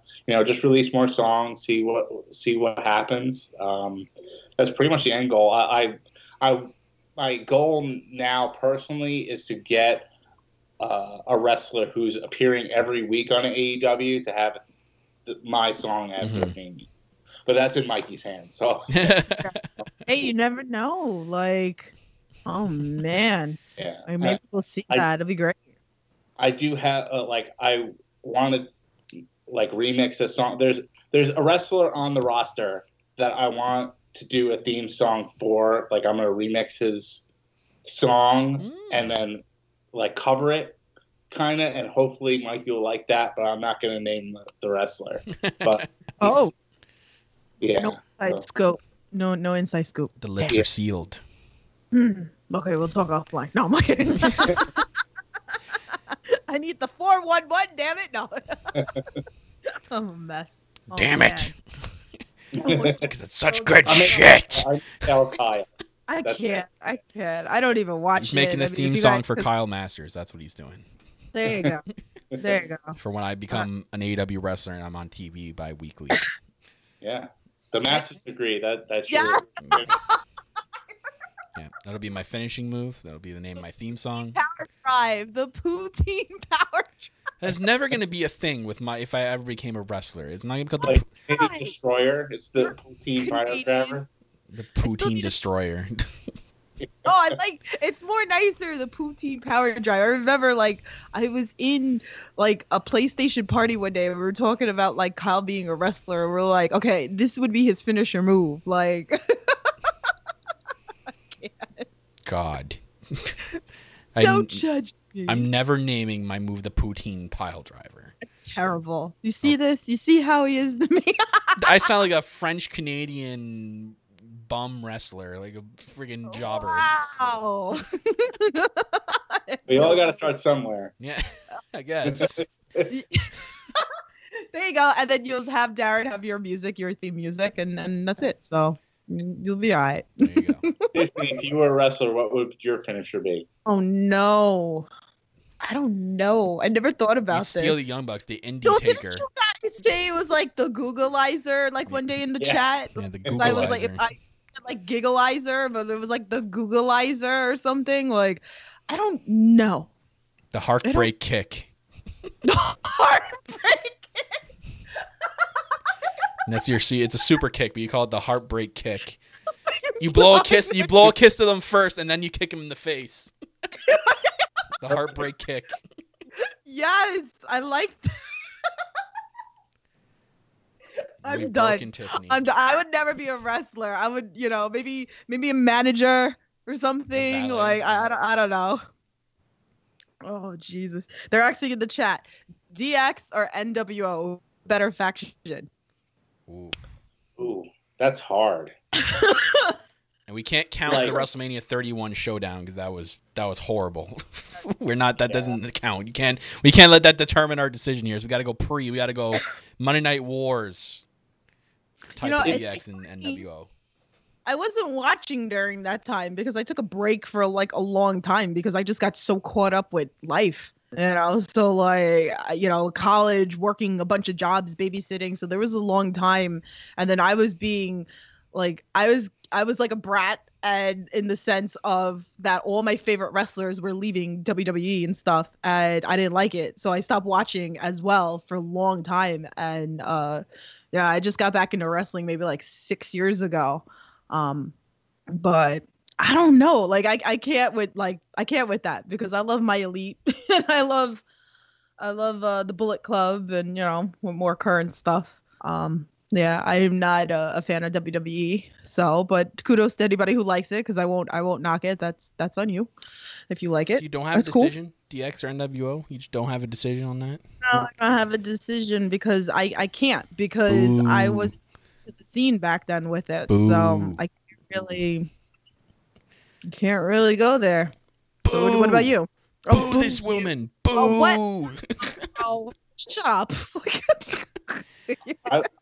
just release more songs, see what happens. That's pretty much the end goal. My goal now personally is to get a wrestler who's appearing every week on AEW to have my song as their theme, but that's in Mikey's hands. So Hey, you never know. Like, oh man. Yeah. Like, maybe we'll see that. It'll be great. I do have I want to remix a song. There's a wrestler on the roster that I want to do a theme song for. Like, I'm gonna remix his song and then cover it kind of, and hopefully Mikey will like that, but I'm not gonna name the wrestler. But yeah. No inside scoop. No inside scoop. The lips are sealed. Okay, we'll talk offline. No, I'm not kidding. I need the 411, damn it. No. I'm a mess. Oh, damn it. Because it's such good shit. I can't. I don't even watch it. He's making a theme song for Kyle Masters. That's what he's doing. There you go. There you go. For when I become an AEW wrestler and I'm on TV bi-weekly. Yeah. The master's degree. That's your... Yeah. Yeah. That'll be my finishing move. That'll be the name of my theme song. Power Drive. The Poutine Power Drive. That's never going to be a thing with my... If I ever became a wrestler. It's not going to be called the... Destroyer. It's the Poutine Power Driver. The Poutine Destroyer. Oh, I like... It's more nicer, the Poutine Power Drive. I remember, I was in, a PlayStation party one day. And we were talking about, Kyle being a wrestler. And we're like, okay, this would be his finisher move. I can't. God. Don't judge me. I'm never naming my move the Poutine Pile Driver. It's terrible. You see this? You see how he is to me? I sound like a French-Canadian... bum wrestler, like a friggin' jobber. Wow. We all gotta start somewhere. Yeah, I guess. There you go, and then you'll have Darren have your music, your theme music, and that's it. So you'll be all right. There you go. If you were a wrestler, what would your finisher be? Oh no, I don't know. I never thought about this. Steal the Young Bucks, the Indie Taker. You guys say it was like the Googleizer, one day in the chat. Yeah, the Googleizer. I was like, if I Giggleizer, but it was the Googleizer or something. I don't know. The heartbreak kick. The heartbreak kick. And that's your see. It's a super kick, but you call it the heartbreak kick. You blow a kiss. You blow a kiss to them first, and then you kick them in the face. The heartbreak kick. Yes, I like that. I'm done. I would never be a wrestler. I would, maybe a manager or something. I don't know. Oh, Jesus. They're actually in the chat. DX or NWO, better faction. Ooh, that's hard. And we can't count the WrestleMania 31 showdown because that was horrible. We're not that doesn't count. We can't let that determine our decision here. So we gotta go Monday Night Wars. Type DX and NWO. I wasn't watching during that time because I took a break for a long time because I just got so caught up with life. And I was so college, working a bunch of jobs, babysitting. So there was a long time, and then I was being I was like a brat, and in the sense of that all my favorite wrestlers were leaving WWE and stuff, and I didn't like it. So I stopped watching as well for a long time. And yeah, I just got back into wrestling maybe 6 years ago. But I don't know. I can't with that because I love my elite and I love the Bullet Club and more current stuff. Yeah, I am not a fan of WWE. So, but kudos to anybody who likes it because I won't knock it. That's on you, if you like it. So you don't have a decision, cool. DX or NWO. You just don't have a decision on that. No, I don't have a decision because I can't because Boo. I was to the scene back then with it, Boo. So I can't really go there. Boo. So what about you? Oh, boo this woman. Boo. Oh, what? Oh, shut up.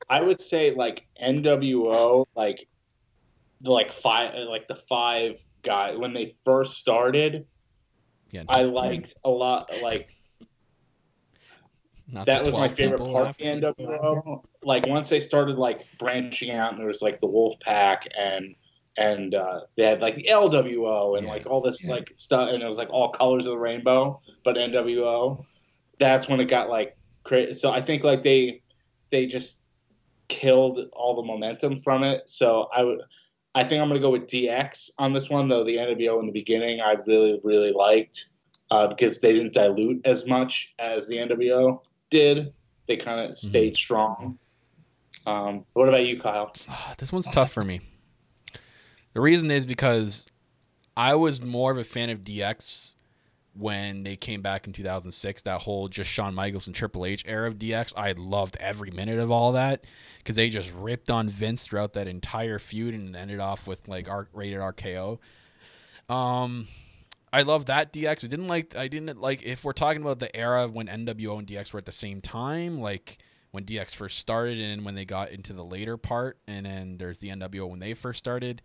I would say NWO, the five guys when they first started. Yeah, I liked a lot. That was my favorite part of NWO. Once they started branching out, and there was the Wolf Pack and they had the LWO and all this stuff, and it was all colors of the rainbow. But NWO, that's when it got crazy. So I think they just killed all the momentum from it. So I would I think I'm going to go with DX on this one, though the NWO in the beginning I really, really liked because they didn't dilute as much as the NWO did. They kind of stayed strong. What about you, Kyle? This one's tough for me. The reason is because I was more of a fan of DX when they came back in 2006, that whole just Shawn Michaels and Triple H era of DX. I loved every minute of all that because they just ripped on Vince throughout that entire feud and ended off with like rated RKO. I love that DX. I didn't like if we're talking about the era when NWO and DX were at the same time, like when DX first started and when they got into the later part, and then there's the NWO when they first started,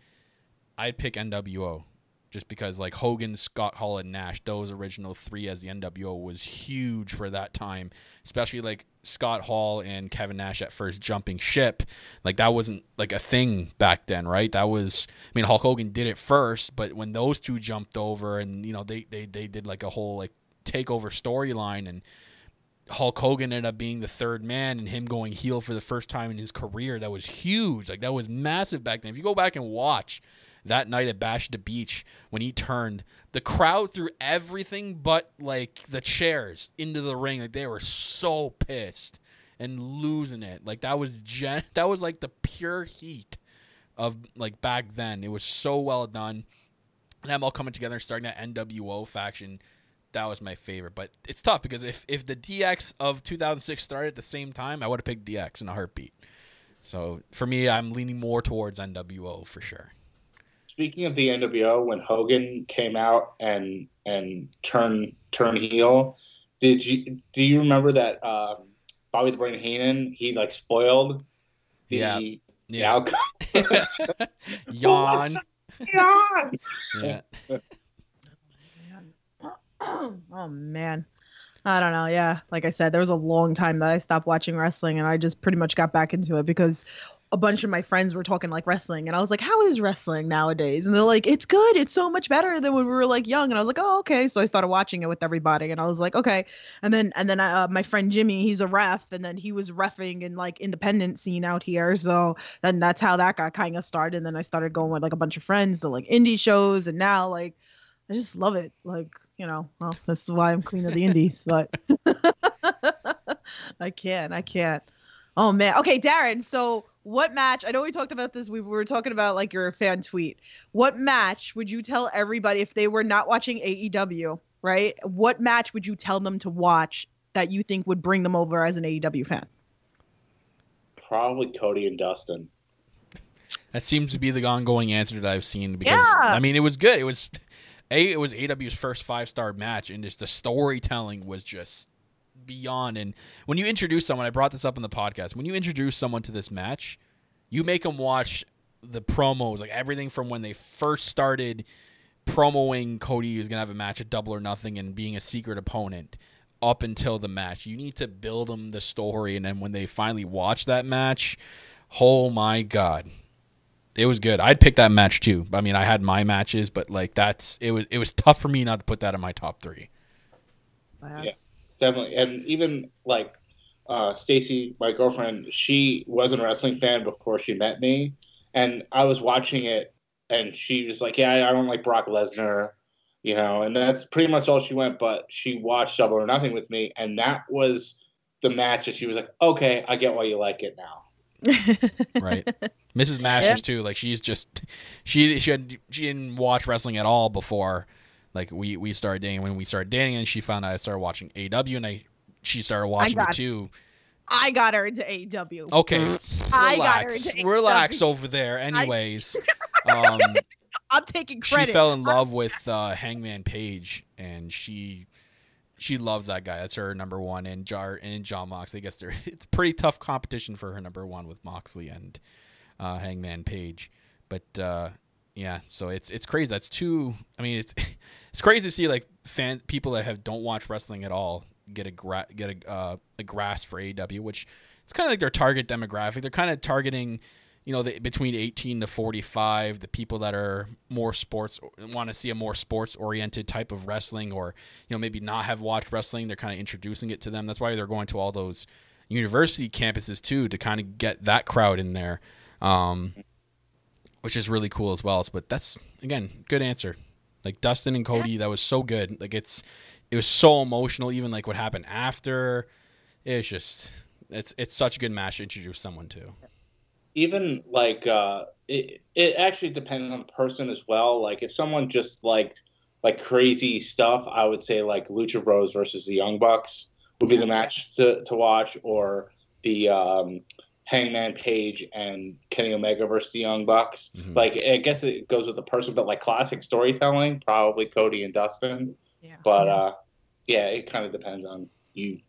I'd pick NWO. Just because, like, Hogan, Scott Hall, and Nash, those original three as the NWO was huge for that time. Especially, like, Scott Hall and Kevin Nash at first jumping ship. Like, that wasn't, like, a thing back then, right? That was, I mean, Hulk Hogan did it first, but when those two jumped over and, you know, they did, like, a whole, like, takeover storyline, and Hulk Hogan ended up being the third man and him going heel for the first time in his career, that was huge. Like, that was massive back then. If you go back and watch that night at Bash at the Beach, when he turned, the crowd threw everything but, like, the chairs into the ring. Like, they were so pissed and losing it. Like, that was like, the pure heat of, like, back then. It was so well done. And them all coming together and starting that NWO faction, that was my favorite. But it's tough because if the DX of 2006 started at the same time, I would have picked DX in a heartbeat. So, for me, I'm leaning more towards NWO for sure. Speaking of the NWO, when Hogan came out and turned heel, do you remember that Bobby the Brain Heenan, he like spoiled the, the outcome? Yawn. Yeah. Oh man, I don't know. Yeah, like I said, there was a long time that I stopped watching wrestling, and I just pretty much got back into it because a bunch of my friends were talking like wrestling, and I was like, how is wrestling nowadays? And they're like, it's good. It's so much better than when we were like young. And I was like, oh, okay. So I started watching it with everybody, and I was like, okay. And then my friend Jimmy, he's a ref, and then he was reffing in like independent scene out here. So then that's how that got kind of started. And then I started going with like a bunch of friends to like indie shows. And now like, I just love it. Like, you know, well, this is why I'm queen of the indies, but I can't. Oh man. Okay, Darren. So what match, I know we talked about this, we were talking about like your fan tweet. What match would you tell everybody if they were not watching AEW, right? What match would you tell them to watch that you think would bring them over as an AEW fan? Probably Cody and Dustin. That seems to be the ongoing answer that I've seen because, I mean, it was good. It was AEW's first 5-star match, and just the storytelling was just beyond. And when you introduce someone, I brought this up in the podcast, when you introduce someone to this match, you make them watch the promos, like everything from when they first started promoing Cody is gonna have a match at Double or Nothing and being a secret opponent up until the match. You need to build them the story, and then when they finally watch that match, oh my god, it was good. I'd pick that match too. I mean, I had my matches, but like it was tough for me not to put that in my top 3. Yeah. Definitely. And even like Stacy, my girlfriend, she wasn't a wrestling fan before she met me. And I was watching it, and she was like, yeah, I don't like Brock Lesnar, you know, and that's pretty much all she went. But she watched Double or Nothing with me, and that was the match that she was like, okay, I get why you like it now. Right. Mrs. Masters, too. Like, she's just, she didn't watch wrestling at all before. Like, we started dating. When we started dating, and she found out I started watching AEW, and she started watching it too. I got her into AEW. Okay. Relax over there. Anyways. I'm taking credit. She fell in love with Hangman Page, and she loves that guy. That's her number one. And John Moxley, I guess it's pretty tough competition for her number one with Moxley and Hangman Page. But yeah, so it's crazy. That's too. I mean, it's crazy to see like people that don't watch wrestling at all get a grasp for AEW, which it's kind of like their target demographic. They're kind of targeting, you know, between 18 to 45, the people that are more sports, want to see a more sports oriented type of wrestling, or you know maybe not have watched wrestling. They're kind of introducing it to them. That's why they're going to all those university campuses too, to kind of get that crowd in there. which is really cool as well. But that's, again, good answer. Like Dustin and Cody, that was so good. Like it was so emotional. Even like what happened after, it's just it's such a good match to introduce someone to. Even like it actually depends on the person as well. Like if someone just liked like crazy stuff, I would say like Lucha Bros versus the Young Bucks would be the match to watch, or the Hangman Page and Kenny Omega versus the Young Bucks. Like I guess it goes with the person, but like classic storytelling, probably Cody and Dustin. Yeah. But yeah, it kind of depends on you,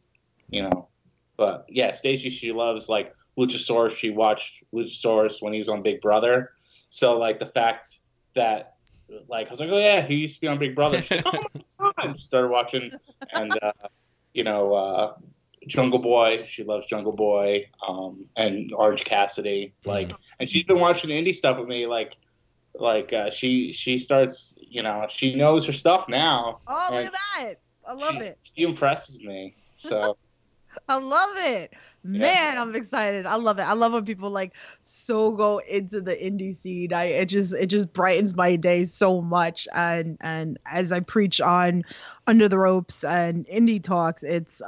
you know. But yeah, Stacey, she loves like Luchasaurus. She watched Luchasaurus when he was on Big Brother. So like the fact that like I was like, oh yeah, he used to be on Big Brother. She's like, oh my god, started watching, and you know, Jungle Boy. She loves Jungle Boy, and Orange Cassidy. Like, and she's been watching indie stuff with me. Like she starts, you know, she knows her stuff now. Oh, look at that! I love it. She impresses me. So. I love it, man. Yeah. I'm excited. I love it. I love when people like so go into the indie scene. It just brightens my day so much. And as I preach on Under the Ropes and Indie Talks, it's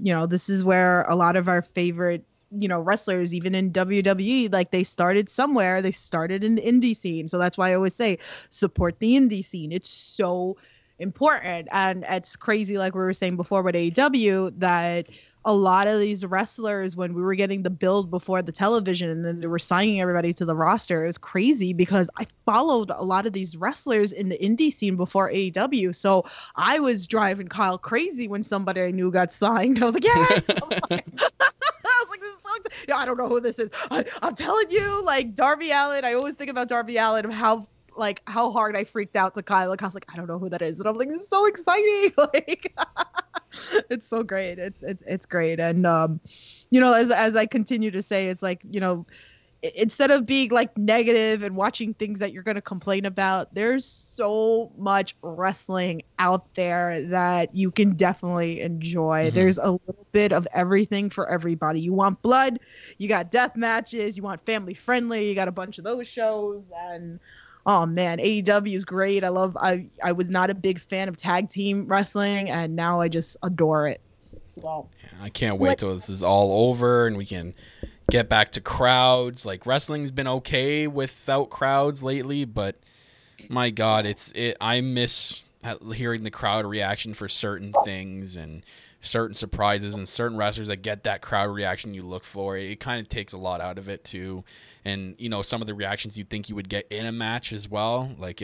you know, this is where a lot of our favorite, you know, wrestlers, even in WWE, like they started somewhere. They started in the indie scene. So that's why I always say support the indie scene. It's so important. And it's crazy, like we were saying before with AEW, that a lot of these wrestlers, when we were getting the build before the television and then they were signing everybody to the roster, it's crazy because I followed a lot of these wrestlers in the indie scene before AEW. So I was driving Kyle crazy when somebody I knew got signed. I was like, yeah. I don't know who this is. I'm telling you, like Darby Allin. I always think about Darby Allin of how hard I freaked out to Kyle. Kyle's like, I don't know who that is. And I'm like, this is so exciting. Like, it's so great. It's great. And, you know, as I continue to say, it's like, you know, instead of being like negative and watching things that you're going to complain about, there's so much wrestling out there that you can definitely enjoy. There's a little bit of everything for everybody. You want blood, you got death matches, you want family friendly, you got a bunch of those shows. And, oh man, AEW is great. I was not a big fan of tag team wrestling, and now I just adore it. Wow. Yeah, I can't wait till this is all over and we can get back to crowds. Like wrestling's been okay without crowds lately, but my god, I miss hearing the crowd reaction for certain things and certain surprises and certain wrestlers that get that crowd reaction you look for. It kind of takes a lot out of it too. And you know, some of the reactions you think you would get in a match as well. Like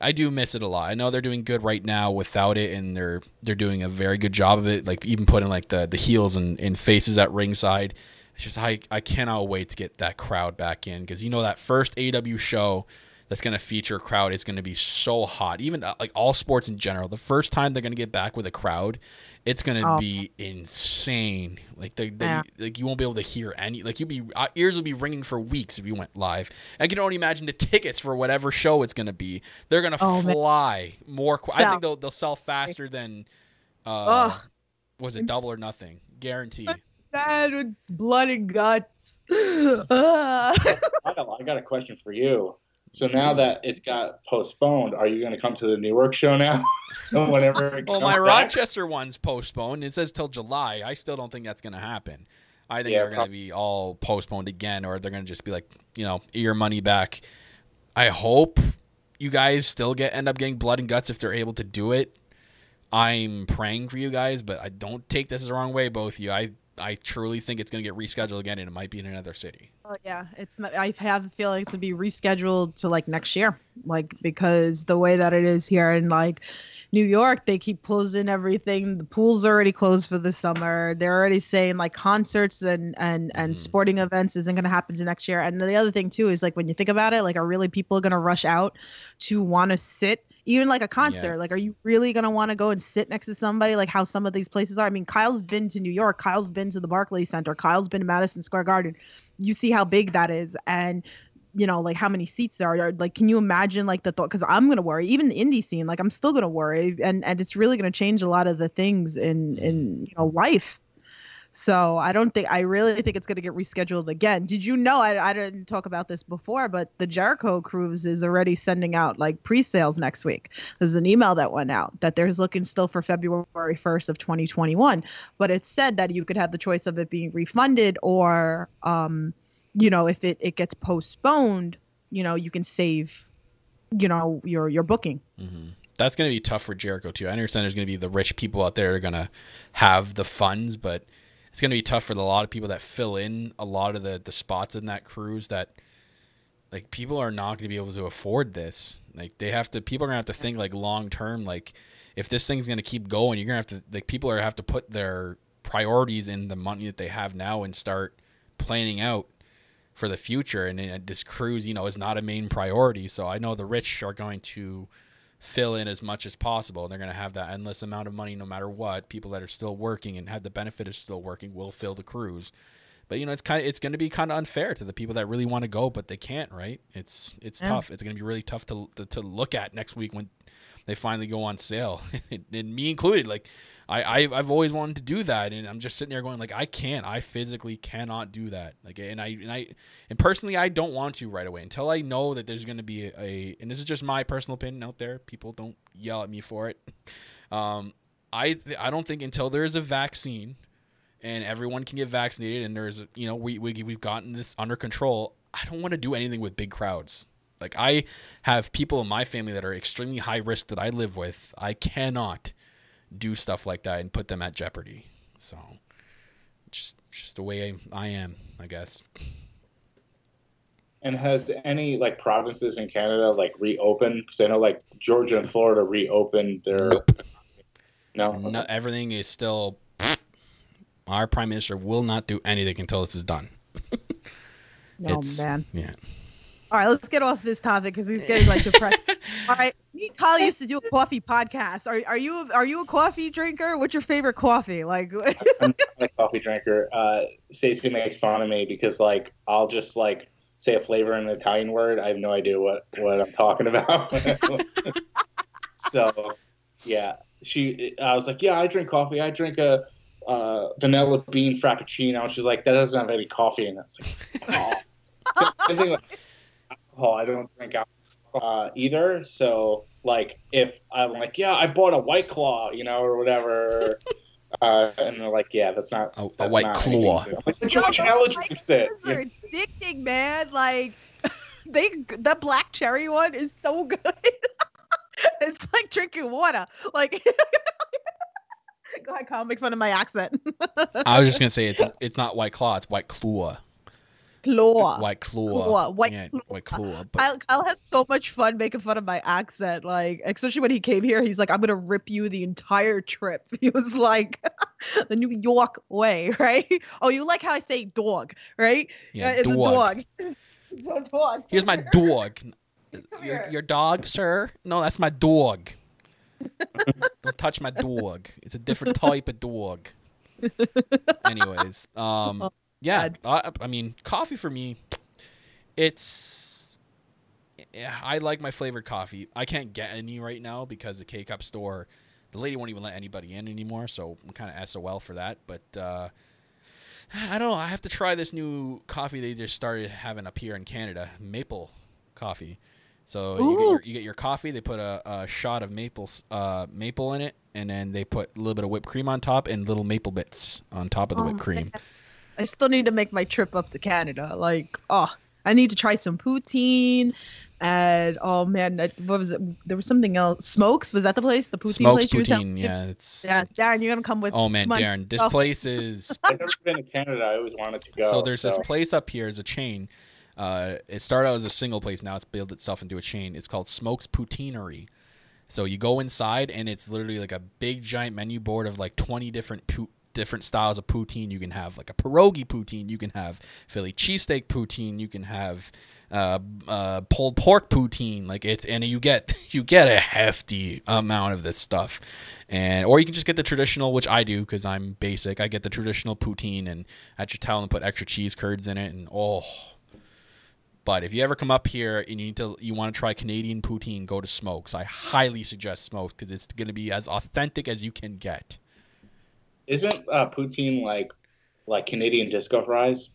I do miss it a lot. I know they're doing good right now without it, and they're doing a very good job of it. Like even putting like the heels and faces at ringside. It's just, I cannot wait to get that crowd back in. 'Cause you know, that first AEW show that's going to feature a crowd is going to be so hot. Even like all sports in general, the first time they're going to get back with a crowd, it's going to be insane. Like like you won't be able to hear any, like our ears will be ringing for weeks if you went live. I can only imagine the tickets for whatever show it's going to be. They're going to fly more. I think they'll sell faster than, was it Double or Nothing? Guaranteed. Bad with blood and guts. I got a question for you. So now that it's got postponed, are you going to come to the Newark show now? Whenever it comes back? Rochester one's postponed. It says till July. I still don't think that's going to happen. I think they're going to be all postponed again, or they're going to just be like, you know, your money back. I hope you guys still end up getting blood and guts if they're able to do it. I'm praying for you guys, but I don't take this the wrong way, both of you. I truly think it's going to get rescheduled again, and it might be in another city. Oh yeah, I have a feeling it's going to be rescheduled to like next year, like because the way that it is here in like New York, they keep closing everything. The pool's already closed for the summer. They're already saying like concerts and sporting events isn't going to happen to next year. And the other thing too is like when you think about it, like are really people going to rush out to want to sit? Even like a concert, like, are you really going to want to go and sit next to somebody like how some of these places are? I mean, Kyle's been to New York. Kyle's been to the Barclays Center. Kyle's been to Madison Square Garden. You see how big that is. And, you know, like how many seats there are. Like, can you imagine like the thought? Because I'm going to worry. Even the indie scene, like I'm still going to worry. And it's really going to change a lot of the things in you know, life. So I really think it's going to get rescheduled again. Did you know, I didn't talk about this before, but the Jericho Cruise is already sending out like pre-sales next week. There's an email that went out that they're looking still for February 1st of 2021. But it said that you could have the choice of it being refunded or, you know, if it gets postponed, you know, you can save, you know, your booking. Mm-hmm. That's going to be tough for Jericho too. I understand there's going to be the rich people out there that are going to have the funds, but it's going to be tough for a lot of people that fill in a lot of the spots in that cruise, that like people are not going to be able to afford this. Like they have to, people are going to have to think like long-term, like if this thing's going to keep going, you're going to have to, like people have to put their priorities in the money that they have now and start planning out for the future. And this cruise, you know, is not a main priority. So I know the rich are going to fill in as much as possible. They're going to have that endless amount of money no matter what. People that are still working and have the benefit of still working will fill the cruise. But, you know, it's going to be kind of unfair to the people that really want to go, but they can't, right? It's tough. It's going to be really tough to look at next week when they finally go on sale. And me included. Like, I've always wanted to do that, and I'm just sitting there going, like, I can't. I physically cannot do that. Like, and personally, I don't want to right away until I know that there's going to be and this is just my personal opinion out there. People don't yell at me for it. I don't think until there is a vaccine and everyone can get vaccinated, and there's, you know, we've gotten this under control, I don't want to do anything with big crowds. Like, I have people in my family that are extremely high risk that I live with. I cannot do stuff like that and put them at jeopardy. So, just the way I am, I guess. And has any, like, provinces in Canada, like, reopened? Because I know, like, Georgia and Florida reopened their... Nope. No, everything is still... Our prime minister will not do anything until this is done. Oh, man. Yeah. All right, let's get off this topic because he's getting like depressed. All right, me and Kyle used to do a coffee podcast. Are you a coffee drinker? What's your favorite coffee? Like, I'm not a coffee drinker. Stacey makes fun of me because like I'll just like say a flavor in an Italian word. I have no idea what I'm talking about. So, yeah, I was like, yeah, I drink coffee. I drink a vanilla bean frappuccino. She's like, that doesn't have any coffee in it. It's like, oh. Anything like alcohol. I don't drink alcohol either. So like, if I'm like, yeah, I bought a White Claw, you know, or whatever, and they're like, yeah, that's not a White Claw. Joey Janela drinks it. They're addicting, man. Like the black cherry one is so good. It's like drinking water. Like. Go ahead, Kyle. Make fun of my accent. I was just gonna say it's not White Claw. It's White Claw. White Claw. But... Kyle has so much fun making fun of my accent. Like, especially when he came here, he's like, "I'm gonna rip you the entire trip." He was like, "The New York way, right?" Oh, you like how I say dog, right? Yeah, it's dog. A dog. Dog. Here's my dog. Your dog, sir? No, that's my dog. Don't touch my dog. It's a different type of dog. Anyways, yeah, I mean, coffee for me, yeah, I like my flavored coffee. I can't get any right now because the K-Cup store, the lady won't even let anybody in anymore, so I'm kind of SOL for that. But I don't know. I have to try this new coffee they just started having up here in Canada, maple coffee. So you get your coffee. They put a shot of maple in it, and then they put a little bit of whipped cream on top and little maple bits on top of the whipped cream. Man. I still need to make my trip up to Canada. Like, oh, I need to try some poutine, and oh man, what was it? There was something else. Smokes, was that the place? The poutine Smokes place? Poutine, yeah. Yeah, Darren, you're gonna come with. Oh man, Darren, this place is. I've never been to Canada. I always wanted to go. So there's this place up here. It's a chain. It started out as a single place. Now it's built itself into a chain. It's called Smokes Poutinery. So you go inside and it's literally like a big giant menu board of like 20 different styles of poutine. You can have like a pierogi poutine. You can have Philly cheesesteak poutine. You can have pulled pork poutine. Like and you get a hefty amount of this stuff, or you can just get the traditional, which I do because I'm basic. I get the traditional poutine and I just tell them put extra cheese curds in it and oh. But if you ever come up here and you want to try Canadian poutine, go to Smokes. I highly suggest Smokes because it's going to be as authentic as you can get. Isn't poutine like like Canadian disco fries?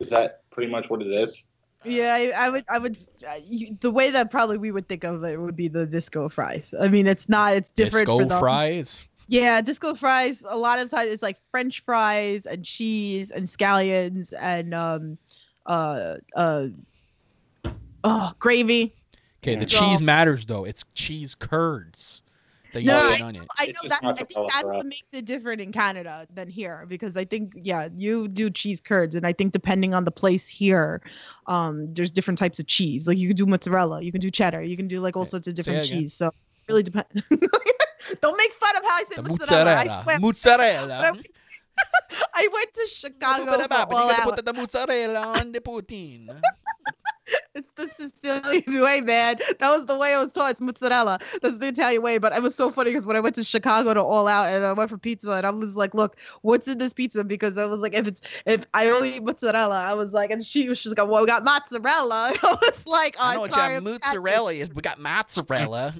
Is that pretty much what it is? Yeah, I would, the way that probably we would think of it would be the disco fries. I mean, it's not, it's different. Disco fries? Yeah, disco fries. A lot of times it's like French fries and cheese and scallions and gravy. Okay, yeah. The cheese matters though. It's cheese curds. I think that's what makes it different in Canada than here, because I think, yeah, you do cheese curds, and I think depending on the place here, there's different types of cheese. Like you can do mozzarella, you can do cheddar, you can do like all sorts of different cheese. So really depends. Don't make fun of how I say mozzarella. Mozzarella. I went to Chicago. Put the mozzarella on the poutine. It's the Sicilian way, man. That was the way I was taught. It's mozzarella. That's the Italian way. But it was so funny because when I went to Chicago to All Out and I went for pizza, and I was like, "Look, what's in this pizza?" Because I was like, "If I only eat mozzarella," I was like, and she was just like, "Well, we got mozzarella." And I was like, "I know what your mozzarella is. We got mozzarella."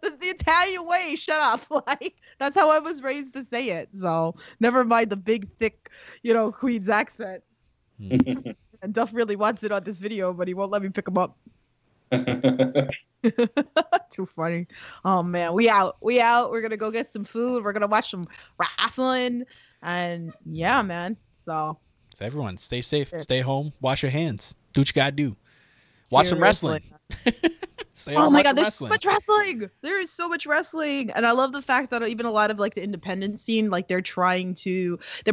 That's the Italian way. Shut up. Like, that's how I was raised to say it. So never mind the big, thick, you know, Queens accent. And Duff really wants it on this video, but he won't let me pick him up. Too funny. Oh, man. We out. We out. We're going to go get some food. We're going to watch some wrestling. And, yeah, man. So everyone, stay safe. Sure. Stay home. Wash your hands. Do what you got to do. Watch Seriously. Some wrestling. Oh my God, there's so much wrestling. There is so much wrestling. And I love the fact that even a lot of like the independent scene, like they're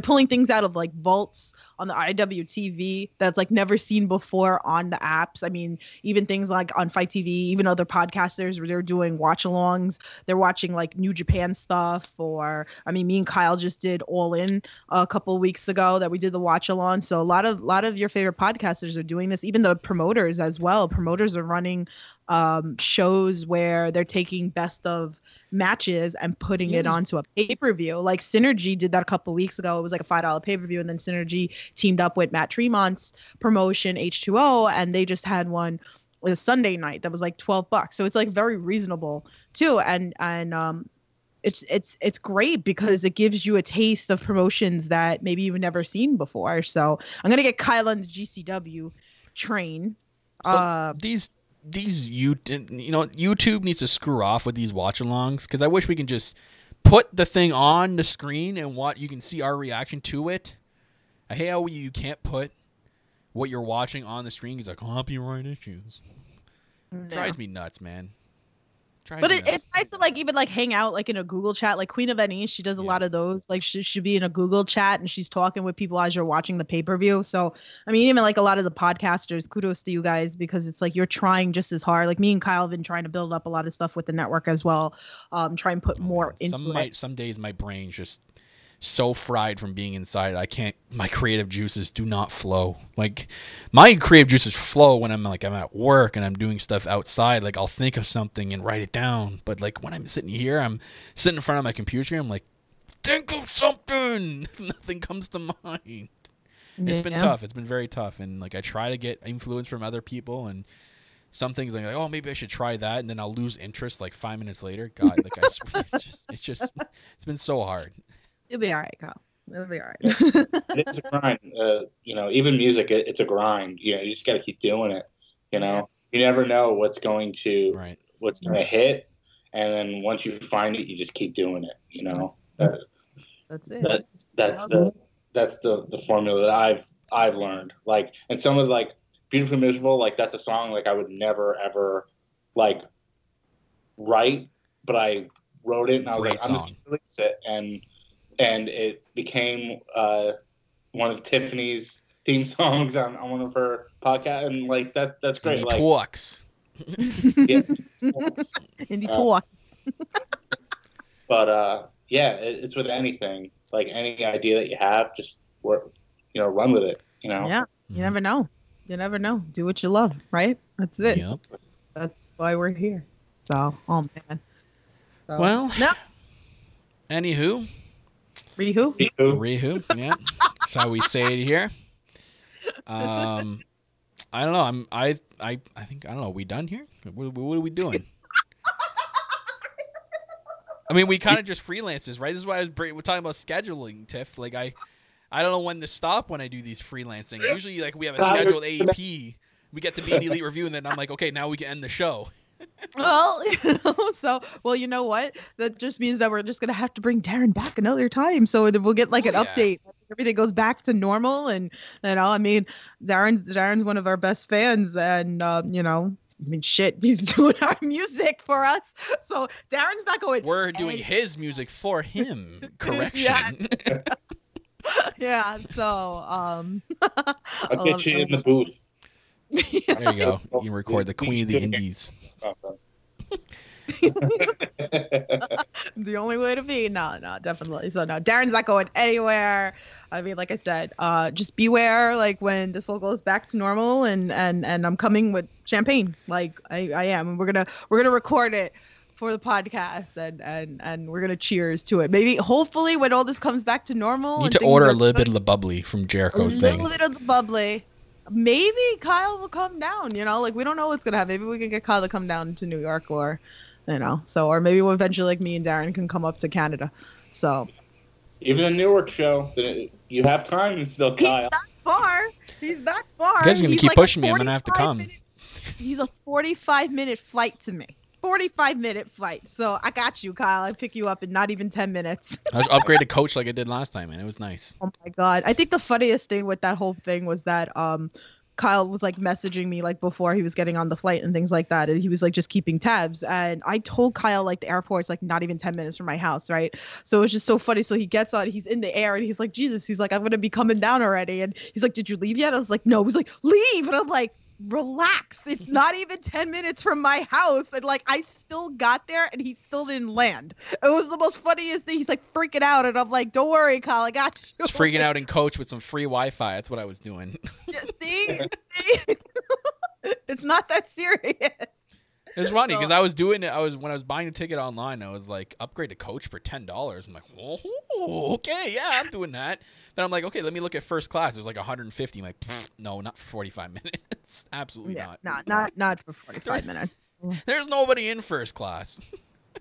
pulling things out of like vaults on the IWTV that's like never seen before on the apps. I mean, even things like on Fight TV, even other podcasters, they're doing watch alongs. They're watching like New Japan stuff, or I mean, me and Kyle just did All In a couple weeks ago that we did the watch along. So a lot of your favorite podcasters are doing this, even the promoters as well. Promoters are running shows where they're taking best of matches and putting it onto a pay-per-view. Like Synergy did that a couple weeks ago. It was like a $5 pay-per-view, and then Synergy teamed up with Matt Tremont's promotion H2O, and they just had one a Sunday night that was like $12. So it's like very reasonable too, and it's great because it gives you a taste of promotions that maybe you've never seen before. So I'm gonna get Kyle on the GCW train. So YouTube needs to screw off with these watch-alongs, because I wish we can just put the thing on the screen and you can see our reaction to it. I hate how you can't put what you're watching on the screen. He's like, copyright issues. No. Drives me nuts, man. But it's nice to like even like hang out like in a Google chat. Like Queen of Any, she does a lot of those. Like she should be in a Google chat and she's talking with people as you're watching the pay-per-view. So I mean, even like a lot of the podcasters, kudos to you guys, because it's like you're trying just as hard. Like me and Kyle have been trying to build up a lot of stuff with the network as well. Try and put more into it. Some days my brain's just so fried from being inside. I can't. My creative juices do not flow. Like my creative juices flow when I'm at work and I'm doing stuff outside. Like I'll think of something and write it down. But like when I'm sitting here, I'm sitting in front of my computer. I'm like, think of something. Nothing comes to mind. Yeah. It's been tough. It's been very tough. And like I try to get influence from other people, and some things like, oh, maybe I should try that, and then I'll lose interest like 5 minutes later. God, like I swear, it's been so hard. You'll be all right, Kyle. It'll be all right. It's a grind. You know, even music, it's a grind. You know, you just got to keep doing it. You know, you never know what's going to hit. And then once you find it, you just keep doing it. You know, that's the formula that I've learned. Like, and some of like Beautifully Miserable, like that's a song like I would never ever like write, but I wrote it and I was like, I'm just gonna release it. And it became one of Tiffany's theme songs on one of her podcasts, and like that's great. Indie like talks. Yeah, talks. Indie talks. But yeah, it's with anything. Like any idea that you have, just work. You know, run with it. You know. Yeah, you never know. You never know. Do what you love, right? That's it. Yep. That's why we're here. So, oh man. So, well, no. Anywho. Rehu, yeah. That's how we say it here. I don't know. I think I don't know. Are we done here? What are we doing? I mean, we kind of just freelancers, right? This is why we're talking about scheduling, Tiff. Like, I don't know when to stop when I do these freelancing. Usually, like, we have a scheduled AEP. We get to be an Elite Review, and then I'm like, okay, now we can end the show. Well, you know what? That just means that we're just going to have to bring Darren back another time. So we'll get, like, an update. Everything goes back to normal. And, I mean, Darren's one of our best fans. And, I mean, shit, he's doing our music for us. So Darren's not going. We're doing his music for him. Correction. Yeah. Yeah, so I'll get you in the booth. Yeah. There you go. You can record the Queen of the Indies. The only way to be. No, definitely. So no, Darren's not going anywhere. I mean, like I said, just beware, like, when this all goes back to normal, and I'm coming with champagne. Like I am, and we're gonna record it for the podcast, and we're gonna cheers to it. Maybe, hopefully, when all this comes back to normal, you need to order a little bit of the bubbly from Jericho's thing. A little bit of the bubbly. Maybe Kyle will come down. Like, we don't know what's gonna happen. Maybe we can get Kyle to come down to New York, or or maybe we'll eventually, like, me and Darren can come up to Canada. So even a Newark show, you have time and still Kyle. He's not far. He's not far. You guys are gonna keep pushing me. I'm gonna have to come. He's a 45-minute flight to me. 45-minute flight. So I got you, Kyle. I pick you up in not even 10 minutes. I upgraded coach like I did last time, man. It was nice. Oh my god! I think the funniest thing with that whole thing was that Kyle was, like, messaging me, like, before he was getting on the flight and things like that, and he was, like, just keeping tabs. And I told Kyle, like, the airport's, like, not even 10 minutes from my house, right? So it's just so funny. So he gets on, he's in the air, and he's like, Jesus, he's like, I'm gonna be coming down already. And he's like, did you leave yet? I was like, no. He's like, leave. And I'm like, relax, it's not even 10 minutes from my house. And, like, I still got there and he still didn't land. It was the most funniest thing. He's like freaking out, and I'm like, don't worry, Kyle, I got you. Just freaking out in coach with some free Wi-Fi. That's what I was doing. Yeah, see? It's not that serious. It's funny because I was doing it. When I was buying a ticket online, I was like, upgrade to coach for $10. I'm like, oh, okay, yeah, I'm doing that. Then I'm like, okay, let me look at first class. It was like 150. I'm like, no, not for 45 minutes. Absolutely not. Not for 45 minutes. There's nobody in first class.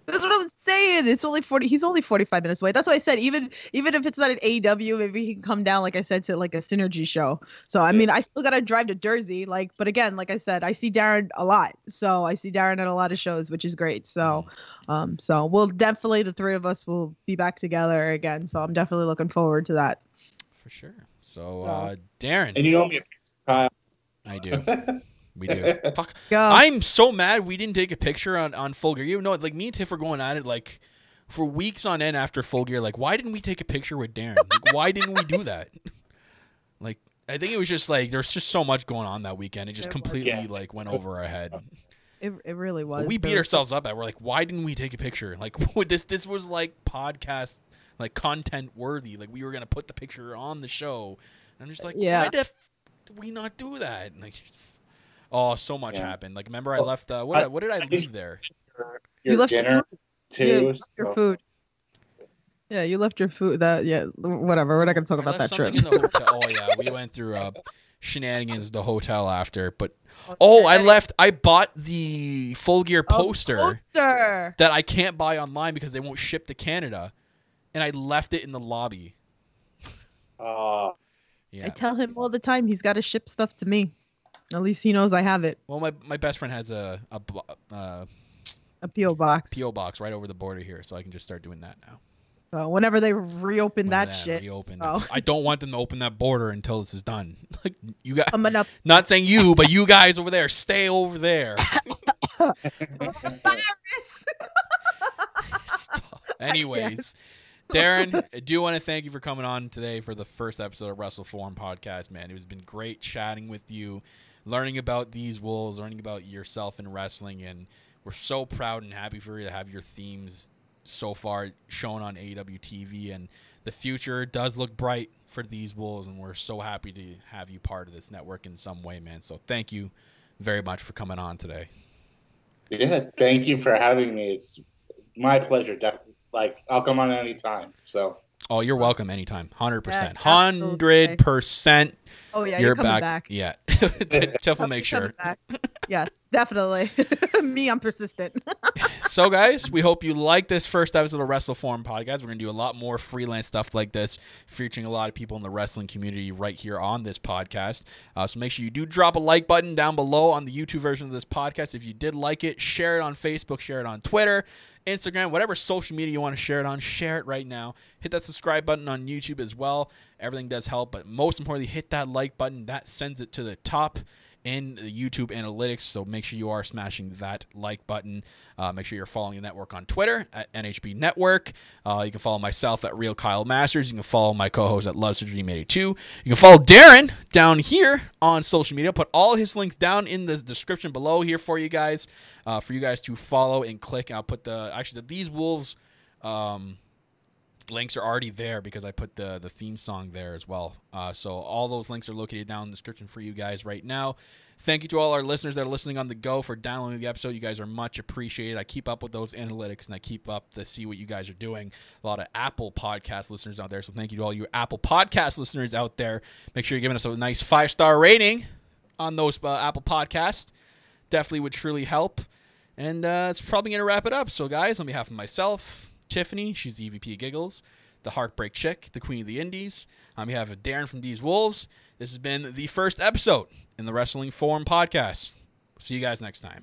That's what I'm saying. It's only 40. He's only 45 minutes away. That's why I said, even if it's not an AEW, maybe he can come down, like I said, to, like, a Synergy show. So I mean, I still gotta drive to Jersey. Like, but again, like I said, I see Darren a lot. So I see Darren at a lot of shows, which is great. So, so we'll definitely, the three of us will be back together again. So I'm definitely looking forward to that. For sure. So, Darren, and you owe me a pizza, Kyle. I do. We do. Fuck. Go. I'm so mad we didn't take a picture on Full Gear. You know, like, me and Tiff were going at it, like, for weeks on end after Full Gear. Like, why didn't we take a picture with Darren? Like, why didn't we do that? Like, I think it was just, like, there's just so much going on that weekend. It just completely, like, went over our head. It really was. But we beat ourselves up. We're like, why didn't we take a picture? Like, this was, like, podcast, like, content worthy. Like, we were going to put the picture on the show. And I'm just like, why the f did we not do that? And, like, oh, so much happened. Like, remember, I left. What did I leave there? You left dinner too. You left your food. Yeah, you left your food. Whatever. We're not gonna talk about that trip. Oh yeah, we went through shenanigans at the hotel after. But I left. I bought the Full Gear poster that I can't buy online because they won't ship to Canada, and I left it in the lobby. Yeah. I tell him all the time he's got to ship stuff to me. At least he knows I have it. Well, my best friend has a P.O. box. P.O. box right over the border here, so I can just start doing that now. So whenever they reopen that shit. I don't want them to open that border until this is done. Like, you guys, not saying you, but you guys over there, stay over there. Anyways, Darren, I do want to thank you for coming on today for the first episode of Wrestle Forum Podcast, man. It's been great chatting with you. Learning about These Wolves, learning about yourself in wrestling, and we're so proud and happy for you to have your themes so far shown on AEW TV, and the future does look bright for These Wolves, and we're so happy to have you part of this network in some way, man. So thank you very much for coming on today. Yeah, thank you for having me. It's my pleasure. Definitely, like, I'll come on anytime. So. Oh, you're welcome anytime. 100%. 100%. Oh, yeah, you're coming back. Yeah. Tiff will make sure. Yeah, definitely. Me, I'm persistent. So, guys, we hope you like this first episode of Wrestle Forum Podcast. We're going to do a lot more freelance stuff like this, featuring a lot of people in the wrestling community right here on this podcast. So make sure you do drop a like button down below on the YouTube version of this podcast. If you did like it, share it on Facebook, share it on Twitter, Instagram, whatever social media you want to share it on, share it right now. Hit that subscribe button on YouTube as well. Everything does help, but most importantly, hit that like button. That sends it to the top in the YouTube analytics, so make sure you are smashing that like button. Make sure you're following the network on Twitter at NHB Network. You can follow myself at Real Kyle Masters. You can follow my co-host at Love Surgery Made It 2. You can follow Darren down here on social media. Put all his links down in the description below here for you guys to follow and click. I'll put the These Wolves links are already there because I put the theme song there as well. So all those links are located down in the description for you guys right now. Thank you to all our listeners that are listening on the go for downloading the episode. You guys are much appreciated. I keep up with those analytics, and I keep up to see what you guys are doing. A lot of Apple Podcast listeners out there, so thank you to all you Apple Podcast listeners out there. Make sure you're giving us a nice 5-star rating on those Apple Podcasts. Definitely would truly help. And it's probably going to wrap it up. So, guys, on behalf of myself, Tiffany, she's the EVP of Giggles, the Heartbreak Chick, the Queen of the Indies. On behalf of Darren from These Wolves, this has been the first episode in the Wrestling Forum Podcast. See you guys next time.